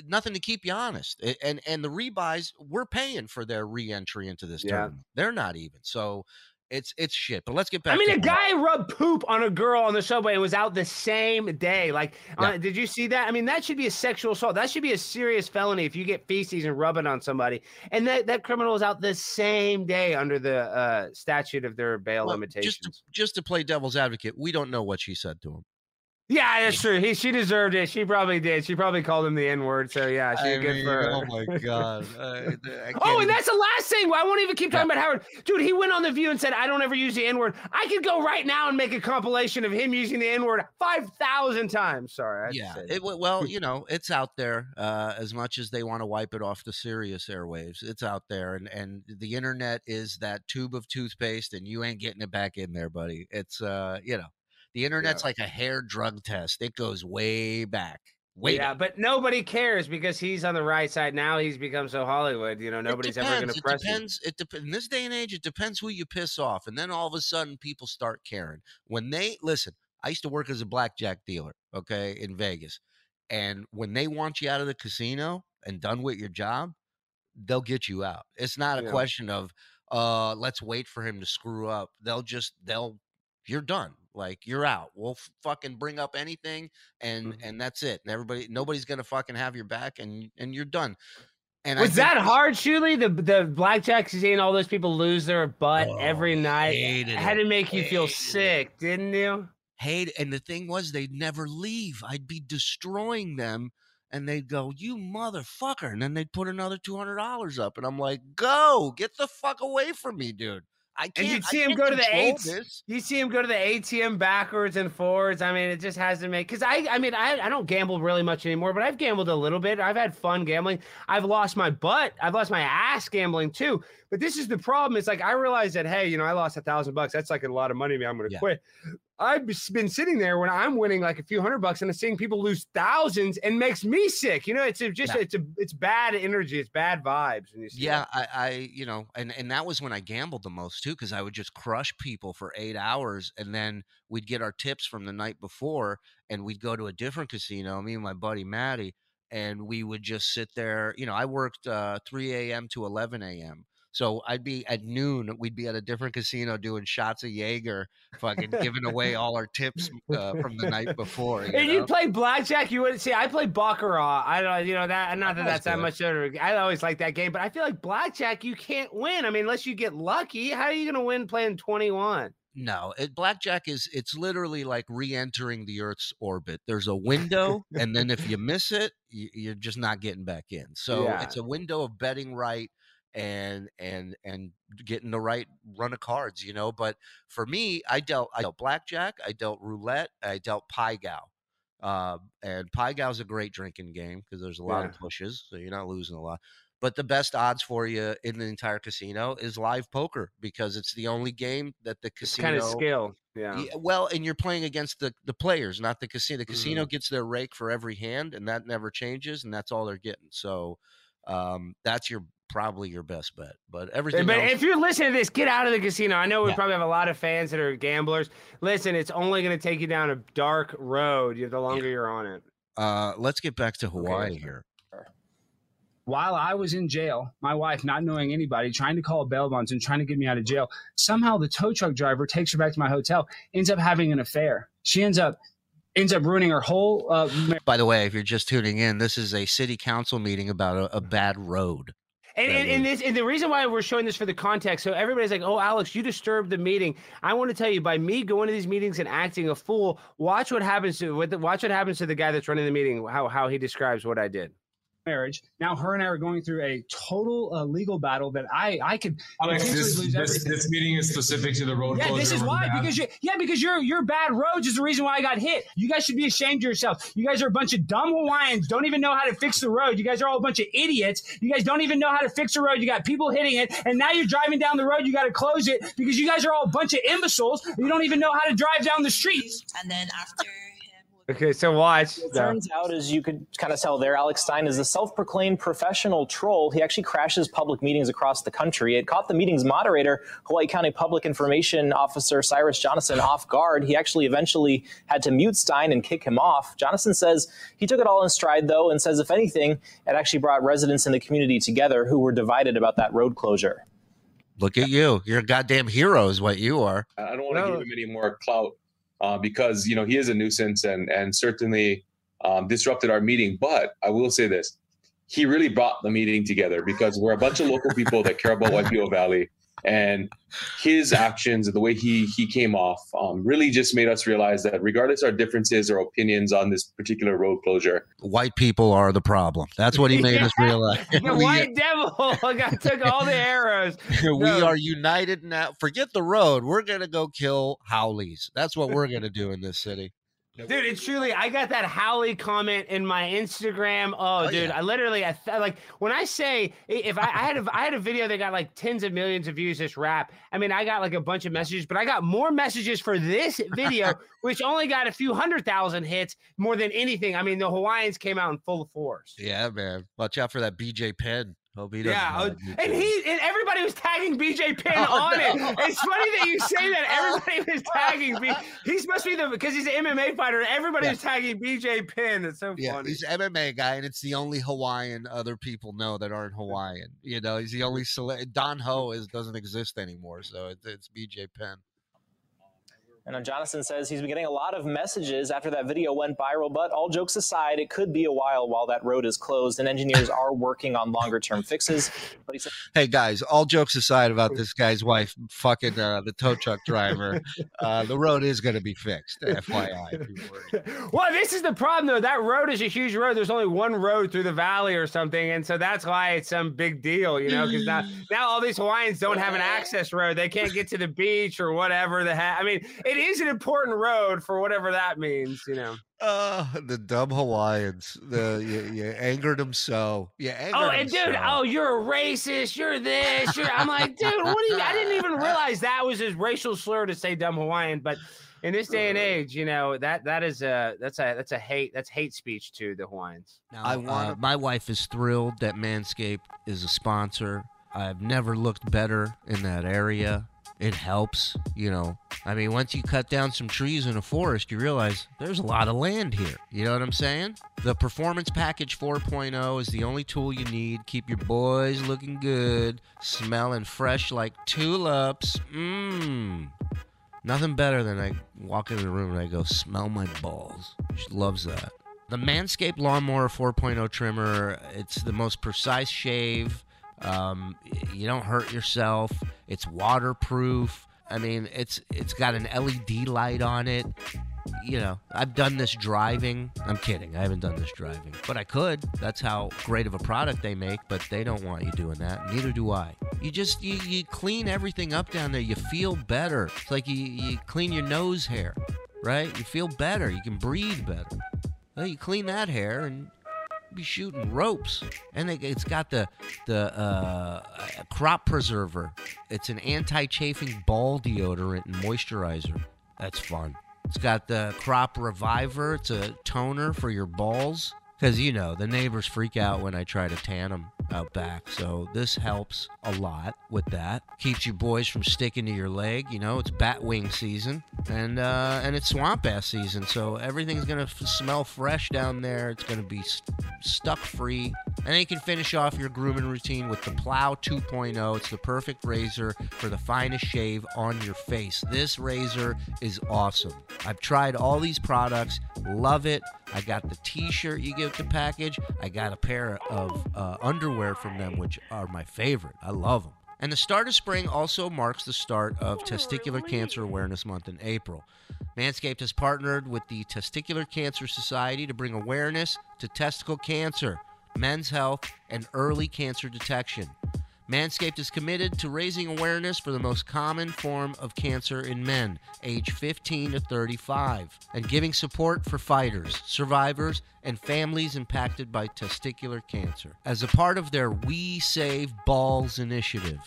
nothing to keep you honest. And and the rebuys, we're paying for their reentry into this yeah. tournament. They're not even so. It's it's shit, but let's get back. I mean, to a guy rubbed poop on a girl on the subway. It was out the same day. Like, yeah. uh, did you see that? I mean, that should be a sexual assault. That should be a serious felony if you get feces and rub it on somebody. And that, that criminal is out the same day under the uh, statute of their bail well, limitations. Just to, just to play devil's advocate, we don't know what she said to him. Yeah, that's true. He, she deserved it. She probably did. She probably called him the N-word. So yeah, she's I good mean, for her. Oh my God. Uh, oh, and that's the last thing. I won't even keep talking yeah. about Howard. Dude, he went on The View and said, I don't ever use the N-word. I could go right now and make a compilation of him using the N-word five thousand times. Sorry. I yeah. It, well, you know, it's out there uh, as much as they want to wipe it off the serious airwaves. It's out there. And, and the internet is that tube of toothpaste and you ain't getting it back in there, buddy. It's, uh, you know. The internet's yeah. like a hair drug test. It goes way back. Way yeah, back. But nobody cares because he's on the right side now. He's become so Hollywood. You know, nobody's ever going to press him. It depends. In this day and age, it depends who you piss off. And then all of a sudden, people start caring. When they, listen, I used to work as a blackjack dealer, okay, in Vegas. And when they want you out of the casino and done with your job, they'll get you out. It's not a yeah. question of, uh, let's wait for him to screw up. They'll just, they'll, you're done. Like, you're out. We'll fucking bring up anything, and mm-hmm. and that's it. And everybody, nobody's gonna fucking have your back, and and you're done. And was I that hard, Shuley? The the blackjack seeing all those people lose their butt oh, every night had it. to make you hated feel sick, it. didn't you? Hate. And the thing was, they'd never leave. I'd be destroying them, and they'd go, "You motherfucker!" And then they'd put another two hundred dollars up, and I'm like, "Go get the fuck away from me, dude." I can't, and you'd see I him go to the eights. You see him go to the A T M backwards and forwards. I mean, it just has to make, because I, I mean, I, I don't gamble really much anymore, but I've gambled a little bit. I've had fun gambling. I've lost my butt. I've lost my ass gambling too. But this is the problem. It's like, I realized that, hey, you know, I lost a thousand bucks. That's like a lot of money to me. I'm going to yeah. quit. I've been sitting there when I'm winning like a few hundred bucks and I'm seeing people lose thousands and makes me sick. You know, it's a, just, yeah. it's a, it's bad energy. It's bad vibes. And you see yeah. I, I, you know, and, and that was when I gambled the most too. Cause I would just crush people for eight hours and then we'd get our tips from the night before and we'd go to a different casino, me and my buddy, Maddie, and we would just sit there. You know, I worked uh three A M to eleven A M So I'd be at noon, we'd be at a different casino doing shots of Jaeger, fucking giving away all our tips uh, from the night before. You and know? You play blackjack, you wouldn't see. I play baccarat. I don't, you know, that not that that's, that's that much better. I always like that game, but I feel like blackjack, you can't win. I mean, unless you get lucky, how are you going to win playing twenty-one? No, it, blackjack is, it's literally like re-entering the Earth's orbit. There's a window, and then if you miss it, you, you're just not getting back in. So yeah. it's a window of betting right. and and and getting the right run of cards, you know. But for me, I dealt I dealt blackjack, I dealt roulette, I dealt Pai Gow. Uh, and Pai Gow is a great drinking game because there's a lot yeah. of pushes, so you're not losing a lot. But the best odds for you in the entire casino is live poker because it's the only game that the casino kind of skill. Yeah. Well, and you're playing against the, the players, not the casino. The casino mm. gets their rake for every hand, and that never changes, and that's all they're getting. So um, that's your probably your best bet, but everything but else, if you're listening to this, get out of the casino. I know we yeah. probably have a lot of fans that are gamblers. Listen, it's only going to take you down a dark road the longer yeah. you're on it. Uh let's get back to Hawaii. Okay. Here, while I was in jail, my wife, not knowing anybody, trying to call bail bonds and trying to get me out of jail, somehow the tow truck driver takes her back to my hotel, ends up having an affair. She ends up ends up ruining her whole uh by the way, if you're just tuning in, this is a city council meeting about a, a bad road. And, and, and, this, and the reason why we're showing this for the context, so everybody's like, oh, Alex, you disturbed the meeting. I want to tell you, by me going to these meetings and acting a fool, watch what happens to what the, watch what happens to the guy that's running the meeting, how, how he describes what I did. Marriage. Now her and I are going through a total uh, legal battle that I I could. Alex, this, lose this, this meeting is specific to the road. Yeah, this is why bad. because you, yeah because your your bad roads is the reason why I got hit. You guys should be ashamed of yourself. You guys are a bunch of dumb Hawaiians. Don't even know how to fix the road. You guys are all a bunch of idiots. You guys don't even know how to fix the road. You got people hitting it, and now you're driving down the road. You got to close it because you guys are all a bunch of imbeciles. You don't even know how to drive down the streets. And then after. Okay, so watch. It turns out, as you could kind of tell there, Alex Stein is a self-proclaimed professional troll. He actually crashes public meetings across the country. It caught the meeting's moderator, Hawaii County Public Information Officer Cyrus Johnson, off guard. He actually eventually had to mute Stein and kick him off. Johnson says he took it all in stride, though, and says, if anything, it actually brought residents in the community together who were divided about that road closure. Look at you. You're a goddamn hero is what you are. I don't want to no. give him any more clout. Uh, because, you know, he is a nuisance and, and certainly um, disrupted our meeting. But I will say this. He really brought the meeting together because we're a bunch of local people that care about Waipio Valley. And his actions and the way he he came off um, really just made us realize that regardless of our differences or opinions on this particular road closure, white people are the problem. That's what he made yeah. us realize. The white devil got, took all the arrows. No. We are united now. Forget the road. We're going to go kill Howleys. That's what we're going to do in this city. Dude, it's truly, I got that Howley comment in my Instagram. Oh, oh dude, yeah. I literally, I th- like, when I say, if I, I had a, I had a video that got like tens of millions of views, this rap, I mean, I got like a bunch of messages, but I got more messages for this video, which only got a few hundred thousand hits more than anything. I mean, the Hawaiians came out in full force. Yeah, man. Watch out for that B J Penn. Hope he yeah, and he and everybody was tagging B J Penn oh, on no. it. It's funny that you say that. Everybody was tagging B. He must be the because he's an M M A fighter. Everybody yeah. was tagging B J Penn. It's so yeah, funny. He's an M M A guy, and it's the only Hawaiian other people know that aren't Hawaiian. You know, he's the only cele- Don Ho is doesn't exist anymore, so it, it's B J Penn. And Jonathan says he's been getting a lot of messages after that video went viral, but all jokes aside, it could be a while while that road is closed, and engineers are working on longer-term fixes. But he said, hey, guys, all jokes aside about this guy's wife fucking uh, the tow truck driver, uh, the road is going to be fixed, F Y I. If you were. Well, this is the problem, though. That road is a huge road. There's only one road through the valley or something, and so that's why it's some big deal, you know, because now, now all these Hawaiians don't have an access road. They can't get to the beach or whatever. The ha- I mean, it It is an important road for whatever that means, you know. Uh, the dumb Hawaiians. The you, you angered them so. You angered oh, and dude, so. oh, you're a racist. You're this. You're, I'm like, dude, what do you? I didn't even realize that was a racial slur to say dumb Hawaiian. But in this day and age, you know that that is a that's a that's a hate that's hate speech to the Hawaiians. Now, I want uh, my wife is thrilled that Manscaped is a sponsor. I've never looked better in that area. It helps, you know. I mean, once you cut down some trees in a forest, you realize there's a lot of land here. You know what I'm saying? The Performance Package four point oh is the only tool you need. Keep your boys looking good, smelling fresh like tulips. Mmm. Nothing better than I walk into the room and I go, smell my balls. She loves that. The Manscaped Lawnmower four point oh trimmer, it's the most precise shave. Um, you don't hurt yourself. It's waterproof. I mean, it's it's got an L E D light on it. You know, I've done this driving. I'm kidding. I haven't done this driving, but I could. That's how great of a product they make, but they don't want you doing that. Neither do I. You just, you, you clean everything up down there. You feel better. It's like you, you clean your nose hair, right? You feel better. You can breathe better. Well, you clean that hair and be shooting ropes, and it, it's got the the uh crop preserver. It's an anti-chafing ball deodorant and moisturizer. That's fun. It's got the crop reviver. It's a toner for your balls, because you know the neighbors freak out when I try to tan them out back, so this helps a lot with that. Keeps you boys from sticking to your leg. You know, it's bat wing season, and uh and it's swamp ass season, so everything's gonna f- smell fresh down there. It's gonna be st- stuck free. And then you can finish off your grooming routine with the Plow two point oh. It's the perfect razor for the finest shave on your face. This razor is awesome. I've tried all these products, love it. I got the t-shirt you give the package. I got a pair of uh, underwear from them, which are my favorite. I love them. And the start of spring also marks the start of oh, Testicular really? Cancer Awareness Month in April. Manscaped has partnered with the Testicular Cancer Society to bring awareness to testicle cancer, men's health, and early cancer detection. Manscaped is committed to raising awareness for the most common form of cancer in men, age fifteen to thirty-five, and giving support for fighters, survivors, and families impacted by testicular cancer as a part of their We Save Balls initiative.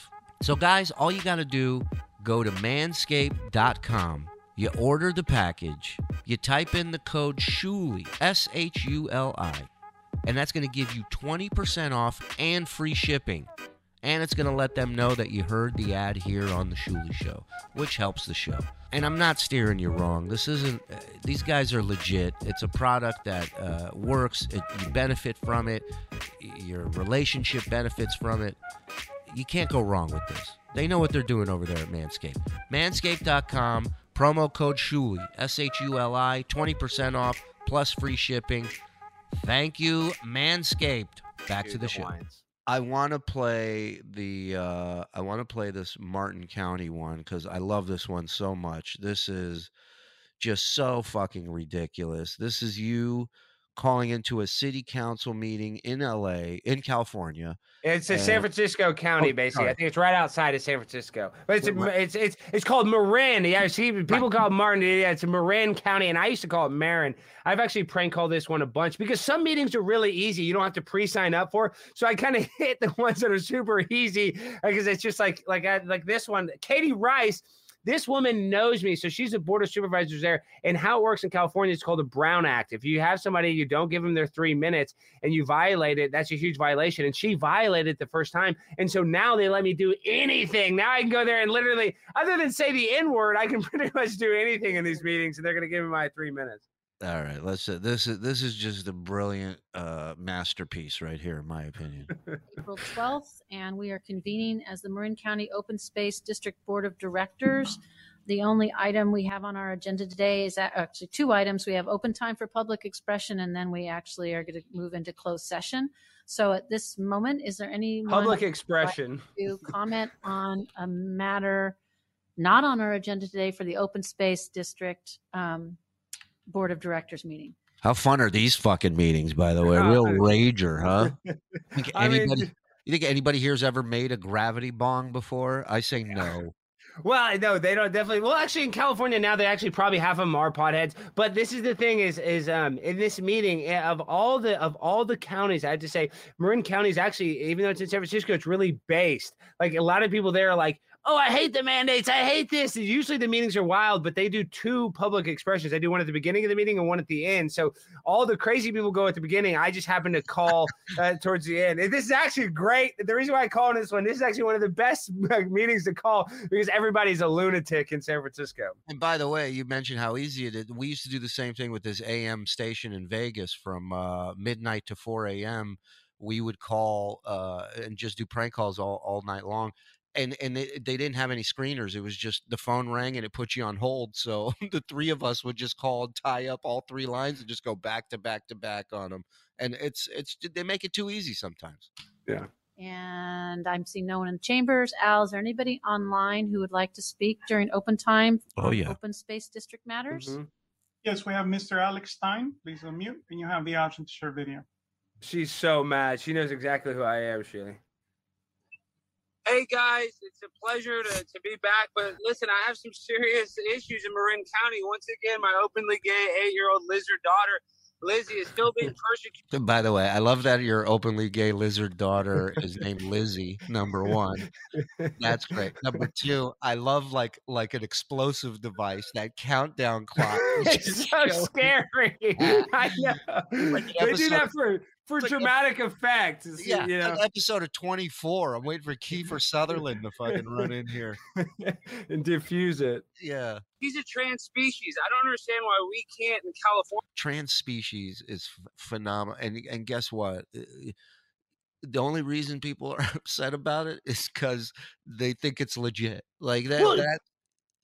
So guys, all you got to do, go to manscaped dot com. You order the package. You type in the code SHULI, S H U L I, and that's going to give you twenty percent off and free shipping. And it's going to let them know that you heard the ad here on the Shuli Show, which helps the show. And I'm not steering you wrong. This isn't, uh, these guys are legit. It's a product that uh, works. It, you benefit from it. Your relationship benefits from it. You can't go wrong with this. They know what they're doing over there at Manscaped. Manscaped dot com, promo code SHULI, S H U L I, twenty percent off, plus free shipping. Thank you, Manscaped. Back to the show. I want to play the uh, I want to play this Marin County one because I love this one so much. This is just so fucking ridiculous. This is you calling into a city council meeting in L A, in California. It's a and, San Francisco County, oh, basically. Sorry. I think it's right outside of San Francisco. But it's a, it's it's it's called Marin. Yeah, I see people call it Marin. Yeah, it's Marin County, and I used to call it Marin. I've actually prank called this one a bunch because some meetings are really easy. You don't have to pre-sign up for. So I kind of hit the ones that are super easy because it's just like like I, like this one, Katie Rice. This woman knows me, so she's a board of supervisors there. And how it works in California is called the Brown Act. If you have somebody, you don't give them their three minutes and you violate it, that's a huge violation. And she violated the first time. And so now they let me do anything. Now I can go there and literally, other than say the N-word, I can pretty much do anything in these meetings, and they're going to give me my three minutes. All right, let's. Uh, this is this is just a brilliant uh, masterpiece right here, in my opinion. April twelfth, and we are convening as the Marin County Open Space District Board of Directors. The only item we have on our agenda today is actually two items. We have open time for public expression, and then we actually are going to move into closed session. So at this moment, is there any public expression to comment on a matter not on our agenda today for the Open Space District? Um, Board of Directors meeting. How fun are these fucking meetings, by the way? Real rager, huh? Think anybody, mean, you think anybody here's ever made a gravity bong before? I say no. Well, no, they don't definitely. Well, actually, in California now, they actually probably half of them are potheads. But this is the thing: is is um in this meeting of all the of all the counties, I have to say, Marin County is actually, even though it's in San Francisco, it's really based. Like a lot of people there are like, oh, I hate the mandates. I hate this. And usually the meetings are wild, but they do two public expressions. They do one at the beginning of the meeting and one at the end. So all the crazy people go at the beginning. I just happen to call uh, towards the end. And this is actually great. The reason why I call on this one, this is actually one of the best like, meetings to call because everybody's a lunatic in San Francisco. And by the way, you mentioned how easy it is. We used to do the same thing with this A M station in Vegas from uh, midnight to four A M We would call uh, and just do prank calls all, all night long. And and they, they didn't have any screeners. It was just the phone rang and it put you on hold. So the three of us would just call and tie up all three lines and just go back to back to back on them. And it's it's they make it too easy sometimes. Yeah. And I'm seeing no one in the chambers. Al, is there anybody online who would like to speak during open time? Oh yeah. Open Space District matters. Mm-hmm. Yes, we have Mister Alex Stein. Please unmute, and you have the option to share video. She's so mad. She knows exactly who I am, Sheely. Hey guys, it's a pleasure to, to be back, but listen, I have some serious issues in Marin County. Once again, my openly gay eight-year-old lizard daughter, Lizzie, is still being persecuted. By the way, I love that your openly gay lizard daughter is named Lizzie, number one. That's great. Number two, I love like like an explosive device, that countdown clock. It's so scary. I know. Like the they do that for... For like dramatic a, effect. Yeah, you know. Like episode of twenty-four. I'm waiting for Kiefer Sutherland to fucking run in here. And diffuse it. Yeah. He's a trans species. I don't understand why we can't in California. Trans species is phenomenal. And, and guess what? The only reason people are upset about it is because they think it's legit. Like that. Well, that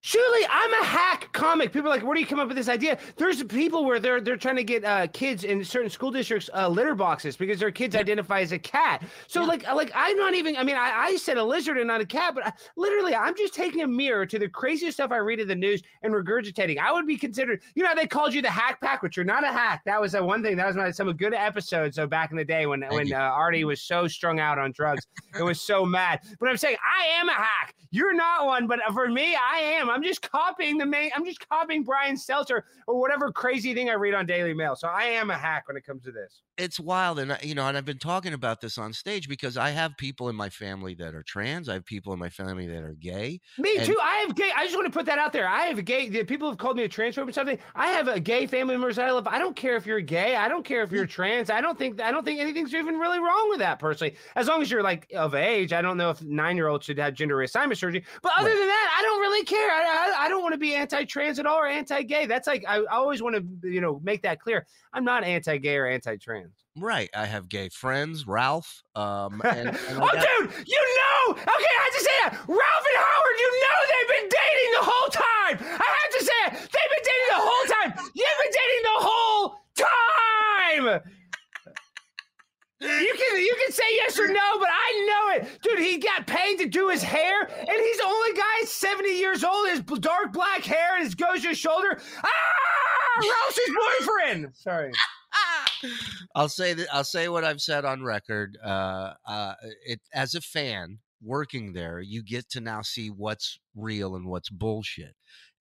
surely I'm a hack comic. People are like, where do you come up with this idea? There's people where they're they're trying to get uh, kids in certain school districts uh, litter boxes because their kids identify as a cat. So yeah. like like I'm not even, I mean, I, I said a lizard and not a cat, but I, literally I'm just taking a mirror to the craziest stuff I read in the news and regurgitating. I would be considered, you know, they called you the hack pack, which you're not a hack. That was the one thing. That was my, some good episodes. So back in the day when, when uh, Artie was so strung out on drugs, it was so mad. But I'm saying I am a hack. You're not one, but for me, I am. I'm just copying the main. I'm just copying Brian Stelter or whatever crazy thing I read on Daily Mail. So I am a hack when it comes to this. It's wild, and you know, and I've been talking about this on stage because I have people in my family that are trans. I have people in my family that are gay. Me and too. I have gay. I just want to put that out there. I have a gay. The people have called me a transphobe or something. I have a gay family member that I love. I don't care if you're gay. I don't care if you're trans. I don't think. I don't think anything's even really wrong with that personally. As long as you're like of age. I don't know if nine-year-olds should have gender reassignment surgery. But other right. than that, I don't really care. I, I, I don't want to be anti-trans at all or anti-gay. That's like, I, I always want to, you know, make that clear. I'm not anti-gay or anti-trans. Right. I have gay friends, Ralph. Um, and, and oh, got... dude, you know. Okay, I just said Ralph and Howard, you know they've been dating the whole time. I have to say it. They've been dating the whole time. You've been dating the whole time. You can you didn't say yes or no, but I know it. Dude, he got paid to do his hair, and he's the only guy seventy years old. His dark black hair and his goatee shoulder. Ah, Rouse's boyfriend. Sorry. I'll say that. I'll say what I've said on record. Uh, uh, it as a fan working there, you get to now see what's real and what's bullshit.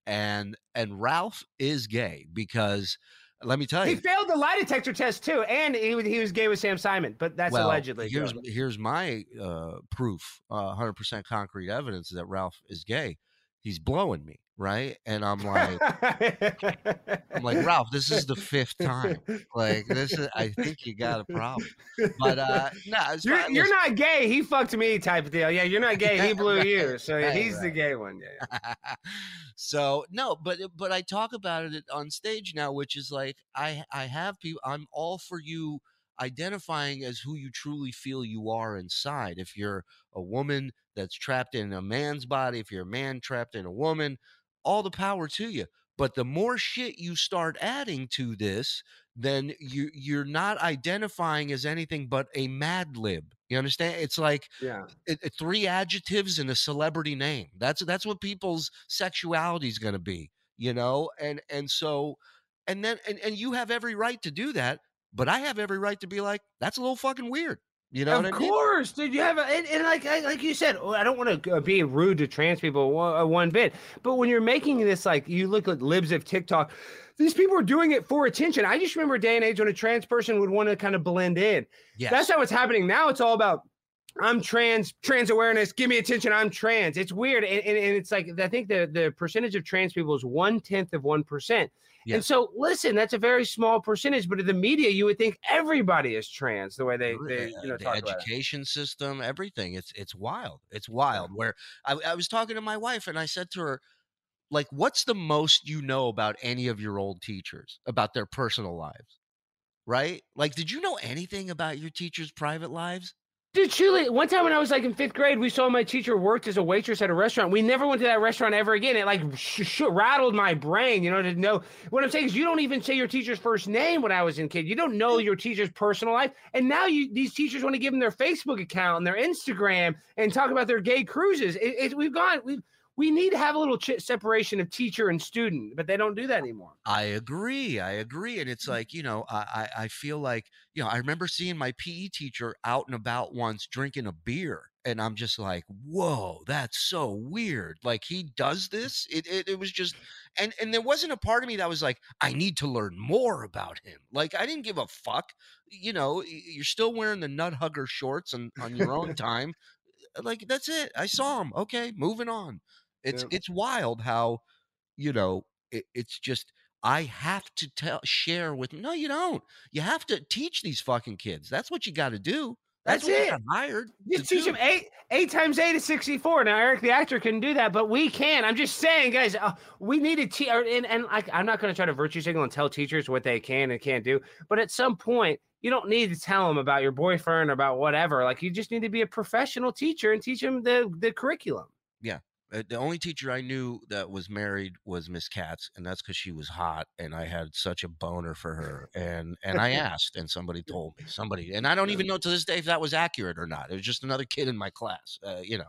And and Ralph is gay because. Let me tell you, he failed the lie detector test too, and he he was gay with Sam Simon, but that's well, allegedly. Here's good. here's my uh, proof, uh, one hundred percent concrete evidence that Ralph is gay. He's blowing me, right? And I'm like, I'm like Ralph, this is the fifth time. Like this is, I think you got a problem. But uh, no, nah, you're, not, you're not gay. He fucked me, type of deal. Yeah, you're not gay. He blew right, you, so right, he's right. the gay one. Yeah. So no, but but I talk about it on stage now, which is like I I have people. I'm all for you identifying as who you truly feel you are inside. If you're a woman that's trapped in a man's body, if you're a man trapped in a woman, all the power to you. But the more shit you start adding to this, then you you're not identifying as anything but a Mad Lib. You understand? It's like yeah. it, it, three adjectives and a celebrity name. That's that's what people's sexuality is going to be, you know. And and so and then and, and you have every right to do that. But I have every right to be like, that's a little fucking weird. You know, of course, dude. You have, a, and, and like, like you said, I don't want to be rude to trans people one bit, but when you're making this, like, you look at libs of TikTok, these people are doing it for attention. I just remember a day and age when a trans person would want to kind of blend in. Yes. That's how it's happening now. It's all about I'm trans, trans awareness. Give me attention. I'm trans. It's weird, and and, and it's like I think the the percentage of trans people is one tenth of one percent. Yes. And so, listen, that's a very small percentage, but in the media, you would think everybody is trans the way they, they you know, the talk education about it. System, everything. It's, it's wild. It's wild. Where I, I was talking to my wife and I said to her, like, what's the most you know about any of your old teachers, about their personal lives, right? Like, did you know anything about your teachers' private lives? Dude, truly, one time when I was like in fifth grade, we saw my teacher worked as a waitress at a restaurant. We never went to that restaurant ever again. It like sh sh rattled my brain, you know, to know. What I'm saying is you don't even say your teacher's first name when I was in kid. You don't know your teacher's personal life. And now you these teachers want to give them their Facebook account and their Instagram and talk about their gay cruises. It, it, we've gone, we we need to have a little ch separation of teacher and student, but they don't do that anymore. I agree. I agree. And it's like, you know, I, I feel like, you know, I remember seeing my P E teacher out and about once drinking a beer. And I'm just like, whoa, that's so weird. Like he does this. It, it, it was just, and, and there wasn't a part of me that was like, I need to learn more about him. Like I didn't give a fuck. You know, you're still wearing the nut hugger shorts and on your own time. Like, that's it. I saw him. Okay. Moving on. It's yeah. it's wild how, you know, it, it's just I have to tell share with no, you don't. You have to teach these fucking kids. That's what you got to do. That's, That's it. Hired you teach do. them eight eight times eight is sixty-four. Now Eric the Actor can do that, but we can. I'm just saying, guys, uh, we need to teach. And, and like, I'm not going to try to virtue signal and tell teachers what they can and can't do. But at some point, you don't need to tell them about your boyfriend or about whatever. Like you just need to be a professional teacher and teach them the the curriculum. Yeah. The only teacher I knew that was married was Miss Katz, and that's because she was hot, and I had such a boner for her. And and I asked, and somebody told me. Somebody, and I don't even know to this day if that was accurate or not. It was just another kid in my class, uh, you know.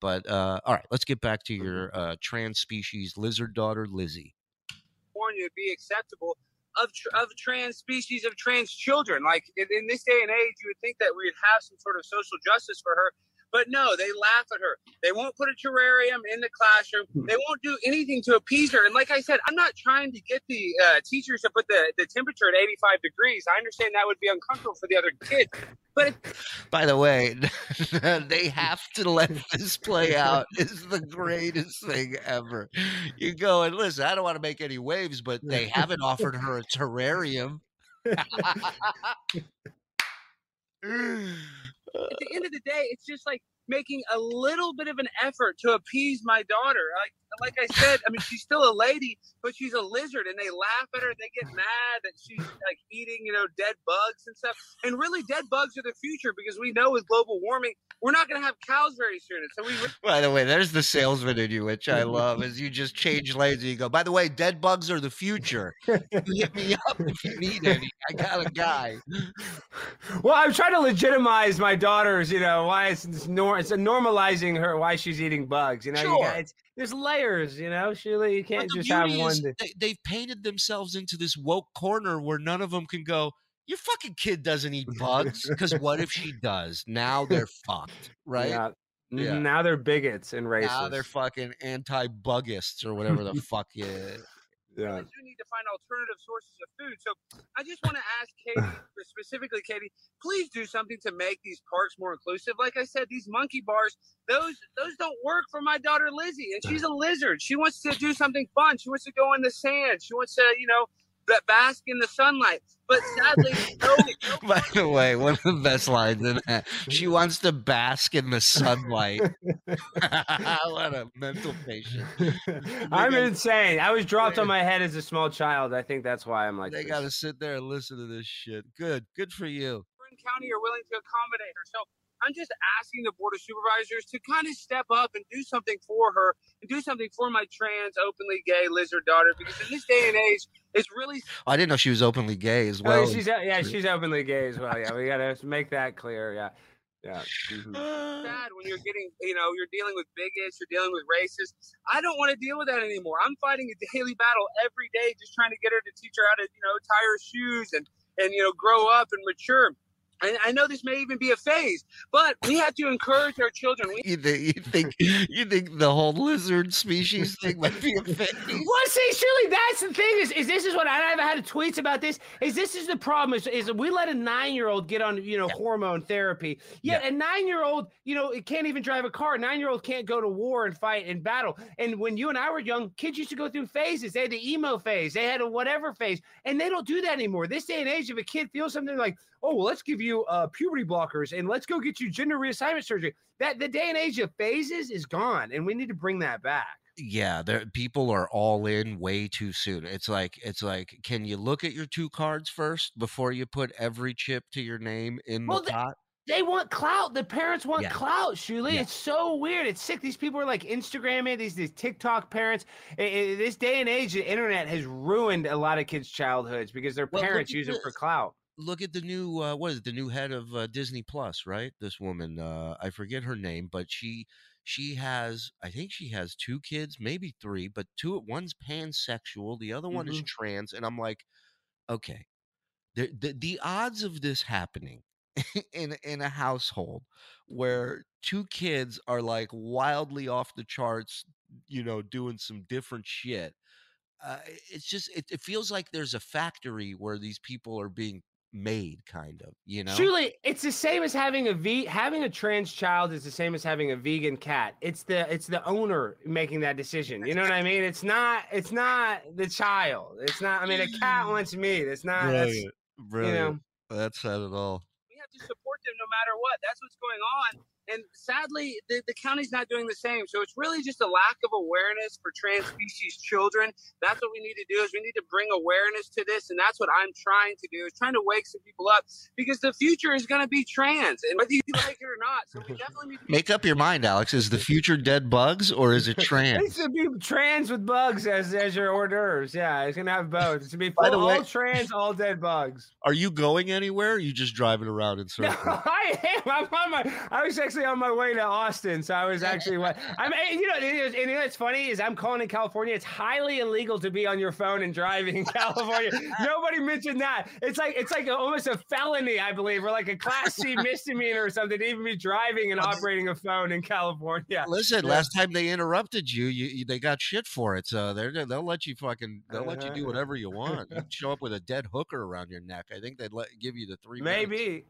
But uh, all right, let's get back to your uh, trans species lizard daughter, Lizzie. California be acceptable of tr of trans species of trans children. Like in, in this day and age, you would think that we'd have some sort of social justice for her. But no, they laugh at her. They won't put a terrarium in the classroom. They won't do anything to appease her. And like I said, I'm not trying to get the uh, teachers to put the, the temperature at eighty-five degrees. I understand that would be uncomfortable for the other kids. But by the way, they have to let this play out is the greatest thing ever. You go and listen, I don't want to make any waves, but they haven't offered her a terrarium. At the end of the day, it's just like making a little bit of an effort to appease my daughter. Like, like I said, I mean, she's still a lady, but she's a lizard, and they laugh at her. They get mad that she's like eating, you know, dead bugs and stuff. And really, dead bugs are the future, because we know with global warming, we're not going to have cows very soon. So we. By the way, there's the salesman in you, which I love, is you just change lanes and you go, by the way, dead bugs are the future. You hit me up if you need any. I got a guy. Well, I'm trying to legitimize my daughter's, you know, why it's, it's, nor it's normalizing her, why she's eating bugs. You know, sure. you got, it's, there's layers, you know, Sheila, you can't just have one. They, they've painted themselves into this woke corner where none of them can go, your fucking kid doesn't eat bugs, because what if she does? Now they're fucked, right? Yeah. Yeah. Now they're bigots and racists. Now they're fucking anti-buggists or whatever the fuck you is. Yeah. I do need to find alternative sources of food. So I just want to ask Katie, specifically Katie, please do something to make these parks more inclusive. Like I said, these monkey bars, those those don't work for my daughter Lizzie, and she's a lizard. She wants to do something fun. She wants to go in the sand. She wants to, you know, bask in the sunlight. But sadly, no, no. By the way, one of the best lines in that. She wants to bask in the sunlight. What a mental patient. I'm insane. I was dropped on my head as a small child. I think that's why I'm like, they got to sit there and listen to this shit. Good. Good for you. Marin County are willing to accommodate her. So I'm just asking the Board of Supervisors to kind of step up and do something for her and do something for my trans, openly gay lizard daughter, because in this day and age, it's really... I didn't know she was openly gay as well. Oh, she's, yeah, she's openly gay as well. Yeah, we got to make that clear, yeah. Yeah. Mm-hmm. Sad when you're getting, you know, you're dealing with bigots, you're dealing with racists. I don't want to deal with that anymore. I'm fighting a daily battle every day just trying to get her to teach her how to, you know, tie her shoes and, and you know, grow up and mature. I know this may even be a phase, but we have to encourage our children. We you, think, you think you think the whole lizard species thing might be a phase? Well, see, surely that's the thing. Is, is this is what I haven't had tweets about this? Is this is the problem? Is, is we let a nine-year-old get on, you know, yeah. hormone therapy? Yet yeah. a nine-year-old, you know, it can't even drive a car. A nine-year-old can't go to war and fight and battle. And when you and I were young, kids used to go through phases. They had the emo phase. They had a whatever phase, and they don't do that anymore. This day and age, if a kid feels something like, oh, well, let's give you uh, puberty blockers and let's go get you gender reassignment surgery. That the day and age of phases is gone, and we need to bring that back. Yeah, there, people are all in way too soon. It's like, it's like, can you look at your two cards first before you put every chip to your name in well, the pot? They want clout. The parents want yeah. clout, Shuli. Yeah. It's so weird. It's sick. These people are like Instagramming, these, these TikTok parents. It, it, this day and age, the internet has ruined a lot of kids' childhoods because their well, parents use it for clout. Look at the new, uh, what is it, the new head of uh, Disney Plus, right? This woman, uh, I forget her name, but she she has, I think she has two kids, maybe three, but two at one's pansexual, the other mm-hmm. one is trans, and I'm like, okay, the the, the odds of this happening in in a household where two kids are like wildly off the charts, you know, doing some different shit. Uh, it's just, it, it feels like there's a factory where these people are being made, kind of, you know. Surely it's the same as having a v having a trans child is the same as having a vegan cat. It's the it's the owner making that decision. You know what I mean? It's not it's not the child. It's not. I mean, a cat wants meat. It's not. Brilliant. That's, Brilliant. You know, that's not at all. We have to support them no matter what. That's what's going on. And sadly, the, the county's not doing the same. So it's really just a lack of awareness for trans species children. That's what we need to do, is we need to bring awareness to this. And that's what I'm trying to do, is trying to wake some people up, because the future is going to be trans, and whether you like it or not. So we definitely need to make up your mind, Alex. Is the future dead bugs, or is it trans? It's going to be trans with bugs as, as your hors d'oeuvres. Yeah, it's going to have both. It's going to be full, all trans, all dead bugs. Are you going anywhere, or are you just driving around in circles? No, I am. I'm on my, I was actually on my way to Austin, so I was actually what I'm. You know, and you know what's funny is I'm calling in California. It's highly illegal to be on your phone and driving in California. Nobody mentioned that. It's like it's like a, almost a felony, I believe, or like a class C misdemeanor or something to even be driving and operating a phone in California. Listen, yeah. last time they interrupted you, you, you they got shit for it. So they're they'll let you fucking they'll let you do whatever you want. You show up with a dead hooker around your neck. I think they'd let give you the three. Maybe. Minutes.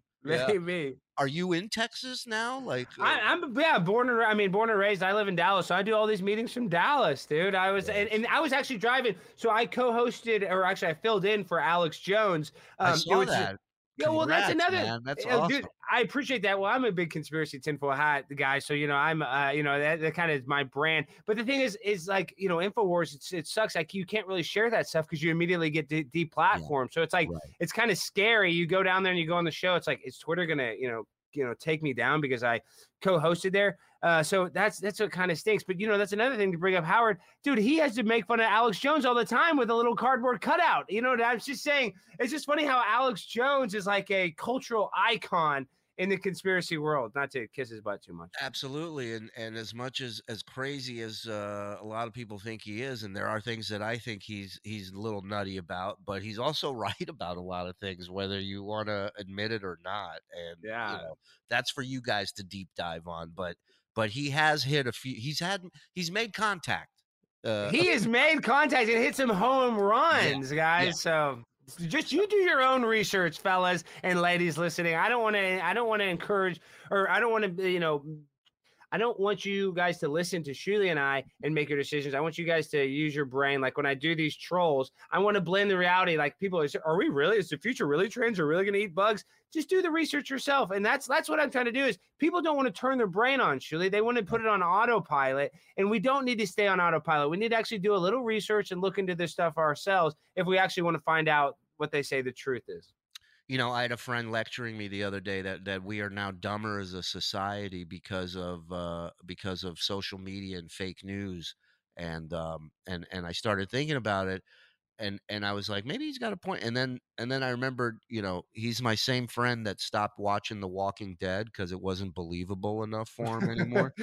Maybe. Yeah. Are you in Texas now? Like, uh... I, I'm yeah, born and I mean, born and raised. I live in Dallas, so I do all these meetings from Dallas, dude. I was yeah. and, and I was actually driving, so I co-hosted, or actually I filled in for Alex Jones. Um, I saw that. Yeah, well, that's another. Man. That's awesome. Dude, I appreciate that. Well, I'm a big conspiracy tinfoil hat guy, so you know, I'm, uh, you know, that, that kind of is my brand. But the thing is, is like, you know, Infowars, it's, it sucks. Like you can't really share that stuff because you immediately get de- deplatformed. Yeah. So it's like right. it's kind of scary. You go down there and you go on the show. It's like, is Twitter gonna, you know, you know, take me down because I co-hosted there? Uh, so that's that's what kind of stinks. But you know, that's another thing to bring up. Howard, dude, he has to make fun of Alex Jones all the time with a little cardboard cutout. You know, I'm just saying, it's just funny how Alex Jones is like a cultural icon in the conspiracy world. Not to kiss his butt too much. Absolutely, and and as much as as crazy as uh, a lot of people think he is, and there are things that I think he's he's a little nutty about, but he's also right about a lot of things, whether you want to admit it or not. And yeah, you know, that's for you guys to deep dive on, but. But he has hit a few. He's had. He's made contact. Uh, he has made contact and hit some home runs, yeah, guys. Yeah. So just you do your own research, fellas and ladies listening. I don't want to. I don't want to encourage, or I don't want to. You know, I don't want you guys to listen to Shuli and I and make your decisions. I want you guys to use your brain. Like when I do these trolls, I want to blend the reality. Like people, is, are we really? Is the future really trans? Are we really going to eat bugs? Just do the research yourself. And that's that's what I'm trying to do is people don't want to turn their brain on, Shuli. They want to put it on autopilot, and we don't need to stay on autopilot. We need to actually do a little research and look into this stuff ourselves if we actually want to find out what they say the truth is. You know, I had a friend lecturing me the other day that that we are now dumber as a society because of uh, because of social media and fake news. And um, and and I started thinking about it. And and I was like, maybe he's got a point. And then and then I remembered, you know, he's my same friend that stopped watching The Walking Dead because it wasn't believable enough for him anymore.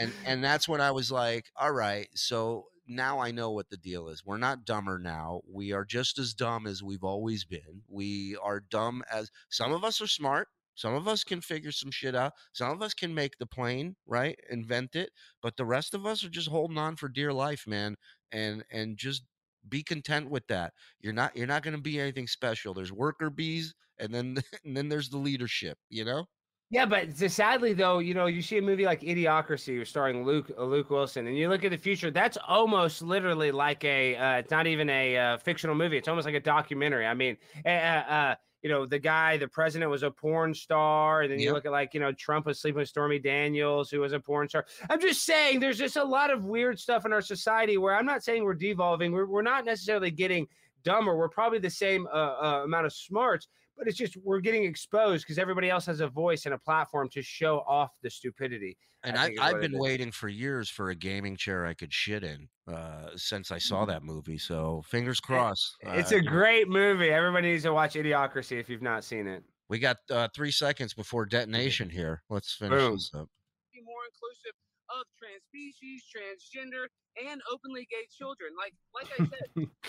and and that's when I was like, all right, so now I know what the deal is. We're not dumber now. We are just as dumb as we've always been. We are dumb as some of us are smart. Some of us can figure some shit out. Some of us can make the plane, right? Invent it. But the rest of us are just holding on for dear life, man. And and just be content with that. You're not, you're not going to be anything special. There's worker bees. And then, and then there's the leadership, you know? Yeah. But sadly though, you know, you see a movie like Idiocracy starring Luke, uh, Luke Wilson, and you look at the future, that's almost literally like a, uh, it's not even a uh, fictional movie. It's almost like a documentary. I mean, uh, uh, you know, the guy, the president was a porn star. And then yep. you look at like, you know, Trump was sleeping with Stormy Daniels, who was a porn star. I'm just saying there's just a lot of weird stuff in our society where I'm not saying we're devolving. We're, we're not necessarily getting dumber. We're probably the same uh, uh, amount of smarts, but it's just we're getting exposed because everybody else has a voice and a platform to show off the stupidity. And I, I've been waiting for years for a gaming chair I could shit in uh, since I saw that movie. So fingers crossed. It's uh, a great movie. Everybody needs to watch Idiocracy if you've not seen it. We got uh, three seconds before detonation here. Let's finish Boom. this up. Be more inclusive of trans species, transgender, and openly gay children. Like, like I said,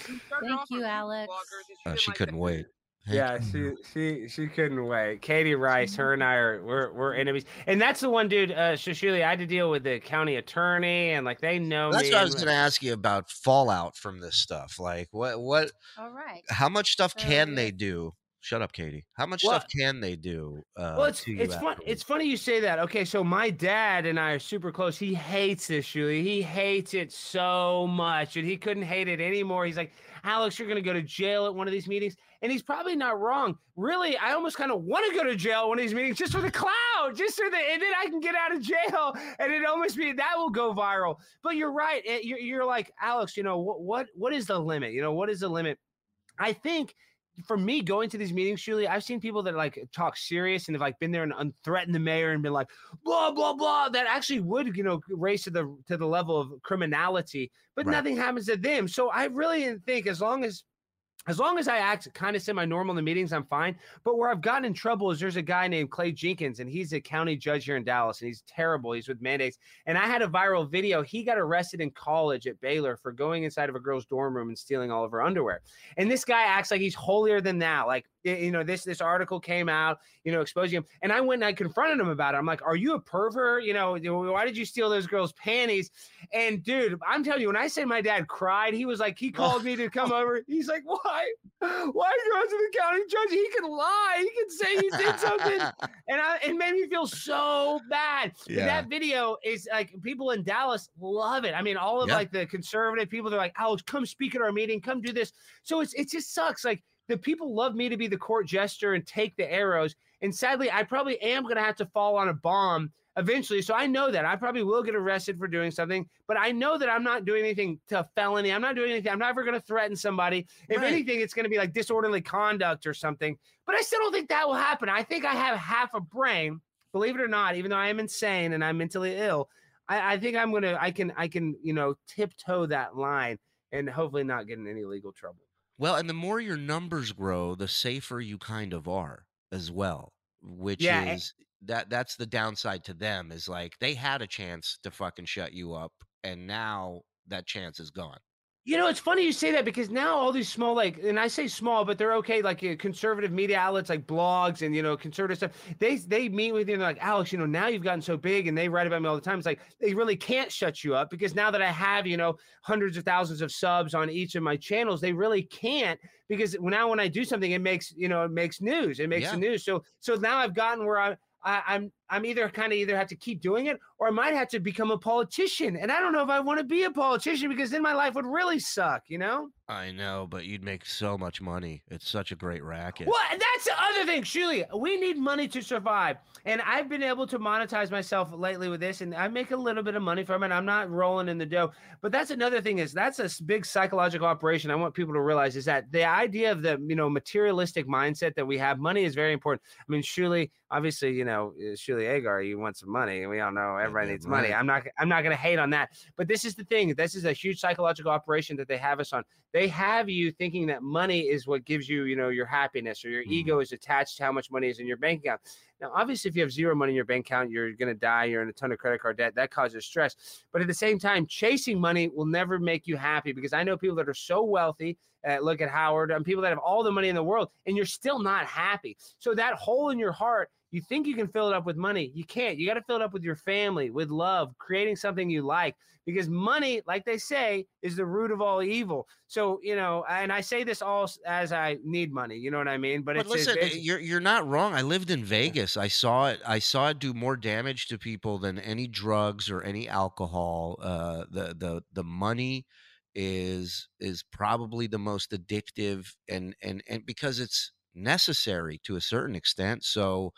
you started Thank off you, Alex. She, oh, she like couldn't that. wait. Thank yeah, you. she she she couldn't wait. Katie Rice, her and I are we're we're enemies, and that's the one, dude. Uh, Shashuli, I had to deal with the county attorney, and like they know. That's me what I was going to ask you about fallout from this stuff. Like, what what? All right. How much stuff so, can they do? Shut up, Katie. How much well, stuff can they do? Uh, well, it's it's fun. It's funny you say that. Okay, so my dad and I are super close. He hates this, Shuli. He hates it so much, and he couldn't hate it anymore. He's like, Alex, you're going to go to jail at one of these meetings, and he's probably not wrong. Really, I almost kind of want to go to jail at one of these meetings just for the cloud, just so that, and then I can get out of jail, and it almost be that will go viral. But you're right. You're, you're like, Alex, you know what? What what is the limit? You know what is the limit? I think. For me, going to these meetings, Shuli, I've seen people that like talk serious and have like been there and unthreatened the mayor and been like, blah, blah, blah, that actually would, you know, raise to the to the level of criminality, but right. nothing happens to them. So I really think as long as As long as I act kind of semi-normal in the meetings, I'm fine. But where I've gotten in trouble is there's a guy named Clay Jenkins, and he's a county judge here in Dallas, and he's terrible. He's with mandates. And I had a viral video. He got arrested in college at Baylor for going inside of a girl's dorm room and stealing all of her underwear. And this guy acts like he's holier than thou. Like, you know, this this article came out, you know, exposing him. And I went and I confronted him about it. I'm like, are you a pervert? You know, why did you steal those girls' panties? And, dude, I'm telling you, when I say my dad cried, he was like, he called me to come over. He's like, why? Why are you going to the county judge? He can lie. He can say he did something. and I, it made me feel so bad. Yeah. That video is, like, people in Dallas love it. I mean, all of, yeah. like, the conservative people, they're like, Alex, come speak at our meeting. Come do this. So it's it just sucks. Like, The people love me to be the court jester and take the arrows. And sadly, I probably am going to have to fall on a bomb eventually. So I know that I probably will get arrested for doing something, but I know that I'm not doing anything to felony. I'm not doing anything. I'm never going to threaten somebody. If right. anything, it's going to be like disorderly conduct or something, but I still don't think that will happen. I think I have half a brain, believe it or not, even though I am insane and I'm mentally ill. I, I think I'm going to, I can, I can, you know, tiptoe that line and hopefully not get in any legal trouble. Well, and the more your numbers grow, the safer you kind of are as well, which yeah, is that that's the downside to them is like they had a chance to fucking shut you up. And now that chance is gone. You know, it's funny you say that because now all these small, like, and I say small, but they're okay. Like you know, conservative media outlets, like blogs and, you know, conservative stuff. They, they meet with you and they're like, Alex, you know, now you've gotten so big and they write about me all the time. It's like, they really can't shut you up because now that I have, you know, hundreds of thousands of subs on each of my channels, they really can't because now when I do something, it makes, you know, it makes news, it makes yeah. the news. So, so now I've gotten where I'm, I, I'm I'm either kind of either have to keep doing it or I might have to become a politician. And I don't know if I want to be a politician because then my life would really suck, you know? I know, but you'd make so much money. It's such a great racket. Well, that's the other thing, Julia. We need money to survive. And I've been able to monetize myself lately with this, and I make a little bit of money from it. I'm not rolling in the dough. But that's another thing is that's a big psychological operation I want people to realize is that the idea of the, you know, materialistic mindset that we have, money is very important. I mean, surely, obviously, you know, surely Agar, you want some money, and we all know everybody needs money. I'm not, I'm not going to hate on that, but this is the thing. This is a huge psychological operation that they have us on. They have you thinking that money is what gives you, you know, your happiness or your mm-hmm. ego is attached to how much money is in your bank account. Now, obviously, if you have zero money in your bank account, you're going to die. You're in a ton of credit card debt. That causes stress. But at the same time, chasing money will never make you happy because I know people that are so wealthy. Uh, look at Howard and people that have all the money in the world, and you're still not happy. So that hole in your heart, you think you can fill it up with money. You can't. You got to fill it up with your family, with love, creating something you like, because money, like they say, is the root of all evil. So, you know, and I say this all as I need money. You know what I mean? But, but it's, listen, it's, you're, you're not wrong. I lived in Vegas. I saw it. I saw it do more damage to people than any drugs or any alcohol. Uh, the, the, the money is is probably the most addictive and and and because it's necessary to a certain extent. So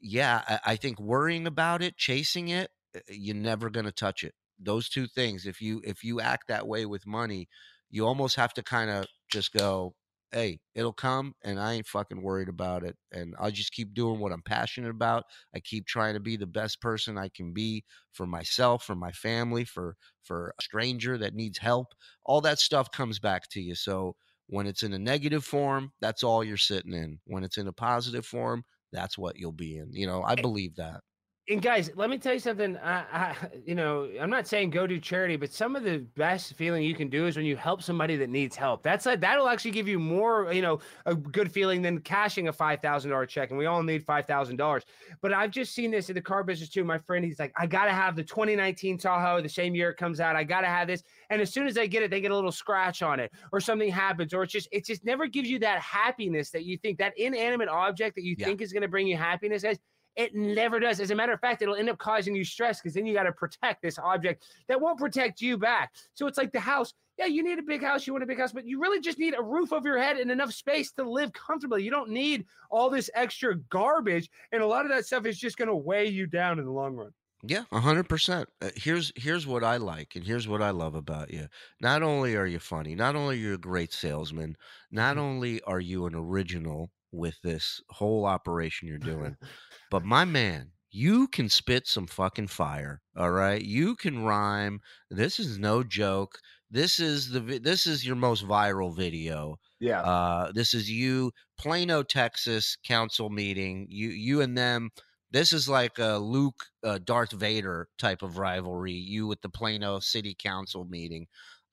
yeah, I, I think worrying about it, chasing it, you're never going to touch it. Those two things, if you if you act that way with money, you almost have to kind of just go, hey, it'll come and I ain't fucking worried about it, and I'll just keep doing what I'm passionate about. I keep trying to be the best person I can be for myself, for my family, for for a stranger that needs help. All that stuff comes back to you. So when it's in a negative form, that's all you're sitting in. When it's in a positive form, that's what you'll be in. You know, I believe that. And guys, let me tell you something. I, I, you know, I'm not saying go do charity, but some of the best feeling you can do is when you help somebody that needs help. That's like, that'll actually give you more, you know, a good feeling than cashing a five thousand dollar check. And we all need five thousand dollars. But I've just seen this in the car business too. My friend, he's like, I got to have the twenty nineteen Tahoe, the same year it comes out. I got to have this. And as soon as they get it, they get a little scratch on it or something happens, or it's just, it just never gives you that happiness that you think, that inanimate object that you yeah. think is going to bring you happiness. Guys, it never does. As a matter of fact, it'll end up causing you stress because then you got to protect this object that won't protect you back. So it's like the house. Yeah, you need a big house. You want a big house, but you really just need a roof over your head and enough space to live comfortably. You don't need all this extra garbage. And a lot of that stuff is just going to weigh you down in the long run. Yeah, one hundred percent. Uh, here's here's what I like, and here's what I love about you. Not only are you funny, not only are you a great salesman, not only are you an original with this whole operation you're doing, but my man, you can spit some fucking fire. All right. You can rhyme. This is no joke. This is the, this is your most viral video. Yeah. Uh, this is you Plano, Texas council meeting. You, you and them, this is like a Luke, uh, Darth Vader type of rivalry. You with the Plano City Council meeting,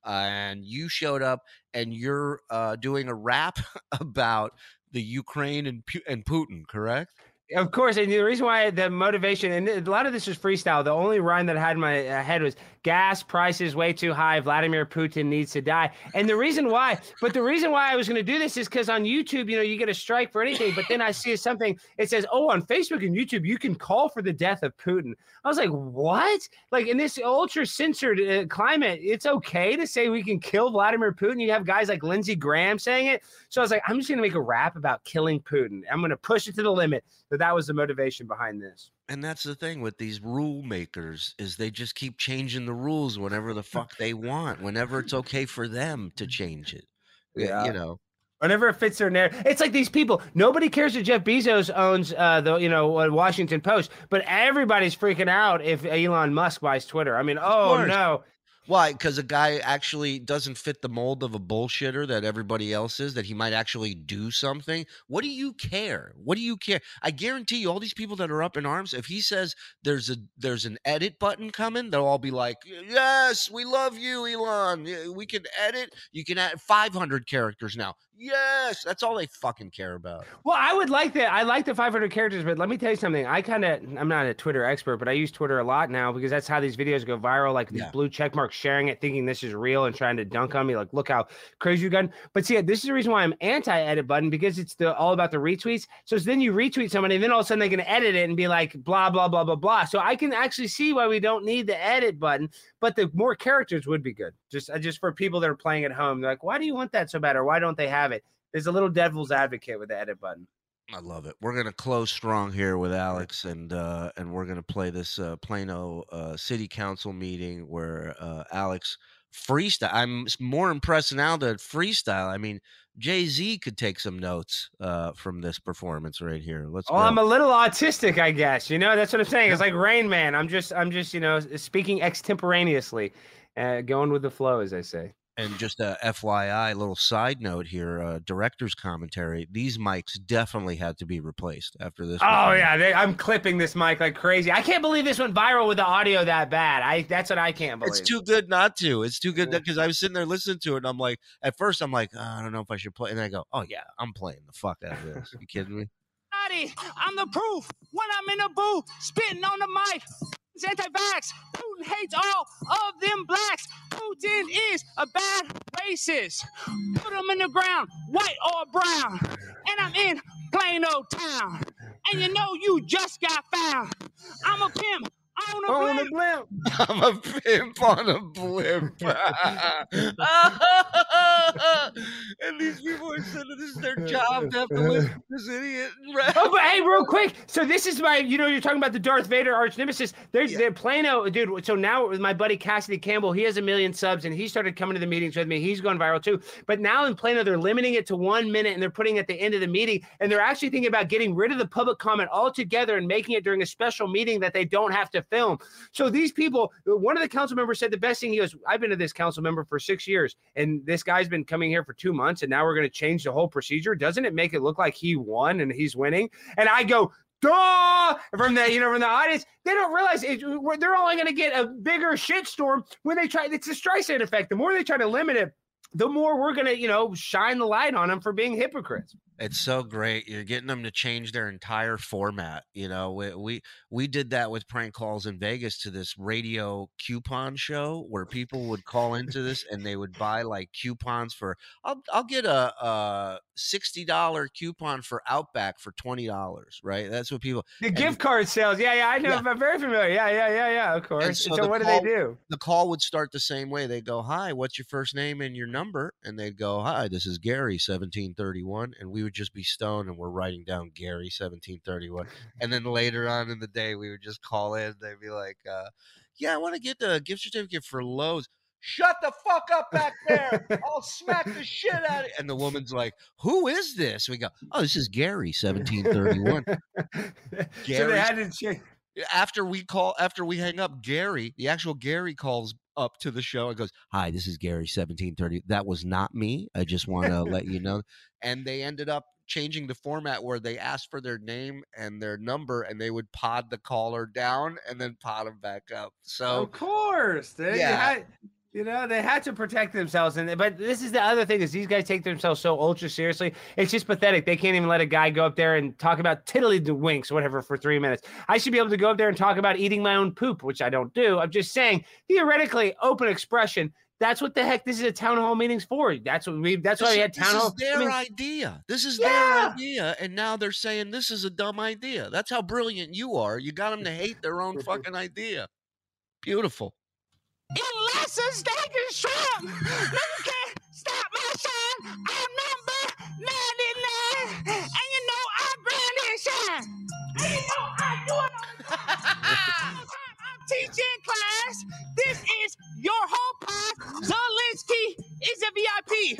uh, and you showed up and you're, uh, doing a rap about the Ukraine and, and Putin, correct? Of course, and the reason why the motivation, and a lot of this is freestyle. The only rhyme that I had in my head was gas prices way too high. Vladimir Putin needs to die. And the reason why, but the reason why I was going to do this is because on YouTube, you know, you get a strike for anything. But then I see something, it says, oh, on Facebook and YouTube, you can call for the death of Putin. I was like, what? Like in this ultra censored uh, climate, it's okay to say we can kill Vladimir Putin. You have guys like Lindsey Graham saying it. So I was like, I'm just going to make a rap about killing Putin. I'm going to push it to the limit. So that was the motivation behind this. And that's the thing with these rule makers is they just keep changing the rules whenever the fuck they want, whenever it's okay for them to change it. Yeah. You know, whenever it fits their narrative. It's like these people. Nobody cares that Jeff Bezos owns uh, the you know Washington Post, but everybody's freaking out if Elon Musk buys Twitter. I mean, oh no. Why? Because a guy actually doesn't fit the mold of a bullshitter that everybody else is, that he might actually do something. What do you care? What do you care? I guarantee you all these people that are up in arms, if he says there's a there's an edit button coming, they'll all be like, yes, we love you, Elon. We can edit. You can add five hundred characters now. Yes, that's all they fucking care about. Well, I would like that. I like the five hundred characters, but let me tell you something. I kind of, I'm not a Twitter expert, but I use Twitter a lot now because that's how these videos go viral. Like these yeah. blue check marks sharing it, thinking this is real and trying to dunk on me. Like, look how crazy you got. But see, this is the reason why I'm anti-edit button, because it's the all about the retweets. So then you retweet somebody, and then all of a sudden they can edit it and be like, blah, blah, blah, blah, blah. So I can actually see why we don't need the edit button, but the more characters would be good. Just, just for people that are playing at home, they're like, why do you want that so bad? Or why don't they have it? There's a little devil's advocate with the edit button. I love it. We're gonna close strong here with Alex, and uh and we're gonna play this uh Plano uh city council meeting where uh Alex freestyle. I'm more impressed now that freestyle. I mean, Jay-Z could take some notes uh from this performance right here. Let's oh go. I'm a little autistic, I guess, you know, that's what I'm saying. It's like Rain Man. I'm just I'm just you know speaking extemporaneously, uh going with the flow, as I say. And just a F Y I, little side note here, uh, director's commentary. These mics definitely had to be replaced after this. Oh, yeah. They, I'm clipping this mic like crazy. I can't believe this went viral with the audio that bad. I That's what I can't believe. It's too good not to. It's too good because I was sitting there listening to it, and I'm like, at first, I'm like, oh, I don't know if I should play. And I go, oh, yeah, I'm playing the fuck out of this. You kidding me? I'm the proof. When I'm in the booth, spitting on the mic. It's anti-vax. Putin hates all of them blacks. Putin is a bad racist. Put him in the ground, white or brown. And I'm in Plano town. And you know you just got found. I'm a pimp on a on blimp. blimp. I'm a pimp on a blimp. And these people are saying this is their job to have to listen to this idiot. Oh, but hey, real quick. So this is my, you know, you're talking about the Darth Vader arch nemesis. There's yeah. the Plano, dude. So now with my buddy Cassidy Campbell, he has a million subs, and he started coming to the meetings with me. He's going viral too. But now in Plano, they're limiting it to one minute, and they're putting it at the end of the meeting. And they're actually thinking about getting rid of the public comment altogether and making it during a special meeting that they don't have to film. So these people, one of the council members said the best thing. He goes, I've been to this council member for six years, and this guy's been coming here for two months, and now we're going to change the whole procedure. Doesn't it make it look like he won and he's winning? And I go, duh! From the, you know, from the audience, they don't realize it, they're only going to get a bigger shitstorm when they try. It's a Streisand effect. The more they try to limit it, the more we're going to, you know, shine the light on them for being hypocrites. It's so great. You're getting them to change their entire format. You know, we, we, we did that with prank calls in Vegas to this radio coupon show where people would call into this and they would buy like coupons for, I'll, I'll get a, a sixty dollar coupon for Outback for twenty dollars, right? That's what people. The and, gift card sales. Yeah, yeah, I know. Yeah. I'm very familiar. Yeah, yeah, yeah, yeah, of course. So, so what call, do they do? The call would start the same way. They go, hi, what's your first name and your number? And they'd go, hi, this is Gary, seventeen thirty-one. And we would just be stoned and we're writing down Gary seventeen thirty-one, and then later on in the day we would just call in. They'd be like, uh yeah, I want to get the gift certificate for Lowe's. Shut the fuck up back there, I'll smack the shit out of it. And the woman's like, who is this? We go, oh, this is Gary seventeen thirty-one. Gary. So they had to change. After we call, after we hang up, Gary, the actual Gary, calls up to the show and goes, hi, this is Gary seventeen thirty. That was not me. I just want to let you know. And they ended up changing the format where they asked for their name and their number, and they would pod the caller down and then pod them back up. So of course, dude. Yeah. You know, they had to protect themselves. And but this is the other thing, is these guys take themselves so ultra seriously. It's just pathetic. They can't even let a guy go up there and talk about tiddlywinks or whatever for three minutes. I should be able to go up there and talk about eating my own poop, which I don't do. I'm just saying, theoretically, open expression. That's what the heck this is a town hall meetings for. That's what we, that's this, why we had town hall. This is hall, their I mean, idea. This is yeah. their idea. And now they're saying this is a dumb idea. That's how brilliant you are. You got them to hate their own fucking idea. Beautiful. Unless it's taken short, no can stop my shine. I'm number ninety-nine, and you know I brand and shine. And you know I do it all. I'm teaching class. This is your whole path. Zelensky is a V I P.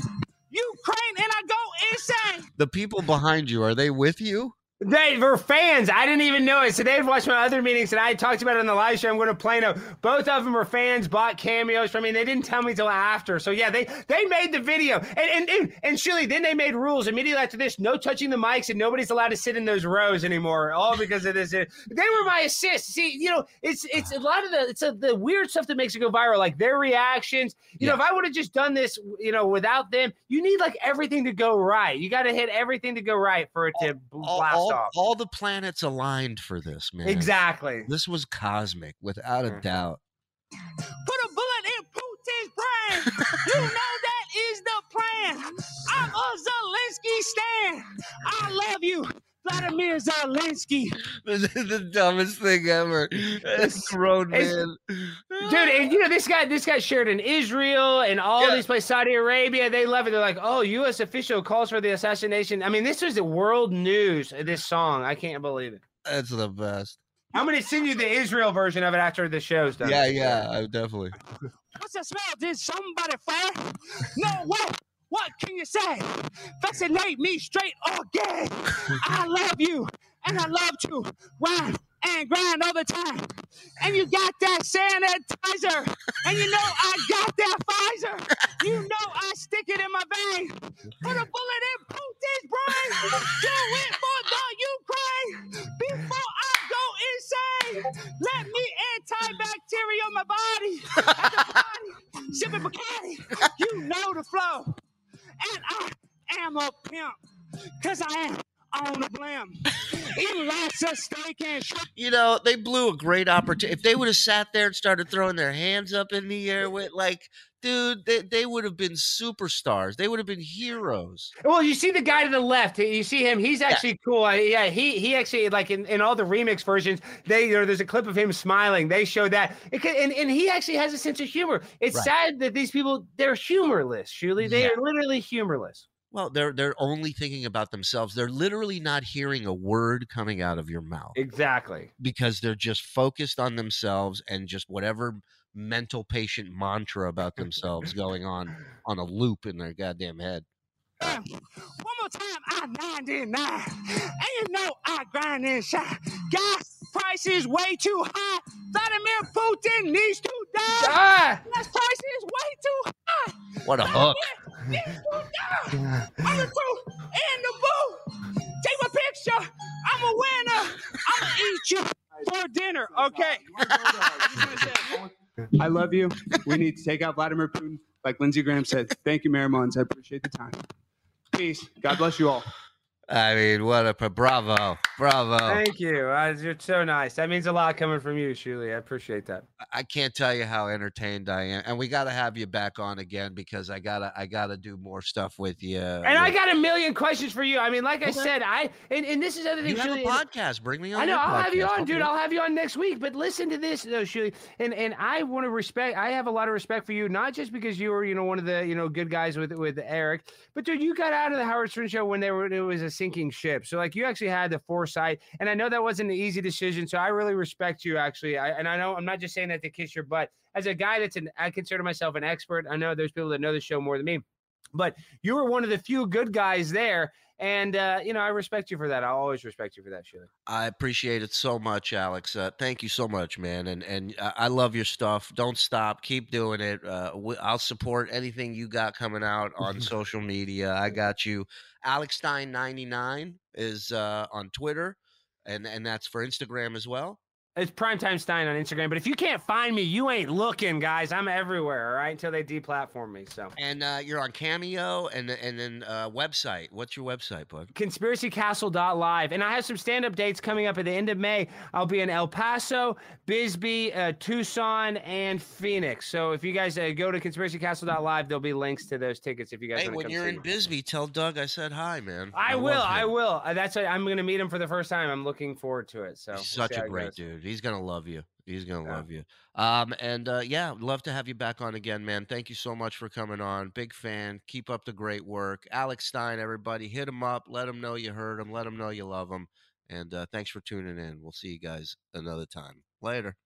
Ukraine, and I go insane. The people behind you, are they with you? They were fans. I didn't even know it. So they'd watched my other meetings, and I talked about it on the live show. I'm going to Plano. Both of them were fans, bought cameos from me. And they didn't tell me till after. So yeah, they they made the video, and and and, and surely then they made rules immediately after this: no touching the mics, and nobody's allowed to sit in those rows anymore. All because of this. They were my assists. See, you know, it's it's a lot of the it's a, the weird stuff that makes it go viral, like their reactions. You yeah. know, if I would have just done this, you know, without them, you need like everything to go right. You got to hit everything to go right for it to all, blast. All, All, all the planets aligned for this, man. Exactly. This was cosmic, without a doubt. Put a bullet in Putin's brain. You know that is the plan. I'm a Zelensky stan. I love you, Vladimir Zelensky. This is the dumbest thing ever. This road man, dude. And you know this guy. This guy shared in Israel and all yeah. these places, Saudi Arabia. They love it. They're like, oh, U S official calls for the assassination. I mean, this was the world news. This song, I can't believe it. That's the best. I'm gonna send you the Israel version of it after the show's done. Yeah, yeah, I definitely. What's the smell? Did somebody fire? No way. What can you say? Vaccinate me straight or gay. I love you, and I love to whine and grind all the time. And you got that sanitizer, and you know I got that Pfizer. You know I stick it in my vein. Put a bullet in Putin's brain. Do it for the Ukraine. Before I go insane, let me antibacterial my body. At the body, sip a Bacardi. You know the flow. And I am a pimp, because I am on the blimp. Eating lots of steak and shit. You know, they blew a great opportunity. If they would have sat there and started throwing their hands up in the air with, like, dude, they, they would have been superstars. They would have been heroes. Well, you see the guy to the left. You see him. He's actually yeah. cool. I, yeah, he he actually, like, in, in all the remix versions, they you know, there's a clip of him smiling. They show that. It can, and, and he actually has a sense of humor. It's right. sad that these people, they're humorless, Shuli. They yeah. are literally humorless. Well, they're they're only thinking about themselves. They're literally not hearing a word coming out of your mouth. Exactly. Because they're just focused on themselves and just whatever mental patient mantra about themselves going on on a loop in their goddamn head. One more time, I'm ninety-nine, and you know I grind and shine. Gas price is way too high. Vladimir Putin needs to die. Gas price is way too high. What a hook! Needs to die. I'm the crew in the booth. Take my picture. I'm a winner. I'll eat you for dinner. Okay. I love you. We need to take out Vladimir Putin. Like Lindsey Graham said, thank you, Marimons. I appreciate the time. Peace. God bless you all. I mean, what a bravo. Bravo. Thank you. Uh, you're so nice. That means a lot coming from you, Shuli. I appreciate that. I can't tell you how entertained I am. And we got to have you back on again, because I got to I gotta do more stuff with you. And I got a million questions for you. I mean, like okay. I said, I and, and this is the other thing, you Shuli. You have a podcast. Bring me on. I know. I'll podcast. have you on, dude. I'll have you on next week. But listen to this, though, Shuli. And, and I want to respect. I have a lot of respect for you, not just because you were, you know, one of the, you know, good guys with, with Eric. But, dude, you got out of the Howard Stern show when they were, it was a sinking ship. So, like, you actually had the foresight, and I know that wasn't an easy decision, so I really respect you, actually. I, and I know I'm not just saying that to kiss your butt. As a guy that's an, I consider myself an expert. I know there's people that know the show more than me, but you were one of the few good guys there. And, uh, you know, I respect you for that. I always respect you for that, Shuli. I appreciate it so much, Alex. Uh, thank you so much, man. And and uh, I love your stuff. Don't stop. Keep doing it. Uh, w I'll support anything you got coming out on social media. I got you. Alex Stein ninety-nine is uh, on Twitter, and, and that's for Instagram as well. It's Primetime Stein on Instagram. But if you can't find me, you ain't looking, guys. I'm everywhere, all right, until they deplatform me. So. And uh, you're on Cameo and and then uh, website. What's your website, bud? conspiracy castle dot live. And I have some stand-up dates coming up at the end of May. I'll be in El Paso, Bisbee, uh, Tucson, and Phoenix. So if you guys uh, go to conspiracy castle dot live, there'll be links to those tickets if you guys hey, want to come see. Hey, when you're in Bisbee, tell Doug I said hi, man. I, I will. I will. Uh, that's a, I'm going to meet him for the first time. I'm looking forward to it. So He's we'll such a great goes. dude. He's gonna love you. He's gonna yeah. love you. Um, and uh, yeah, love to have you back on again, man. Thank you so much for coming on. Big fan. Keep up the great work, Alex Stein. Everybody, hit him up. Let him know you heard him. Let him know you love him. And uh, thanks for tuning in. We'll see you guys another time. Later.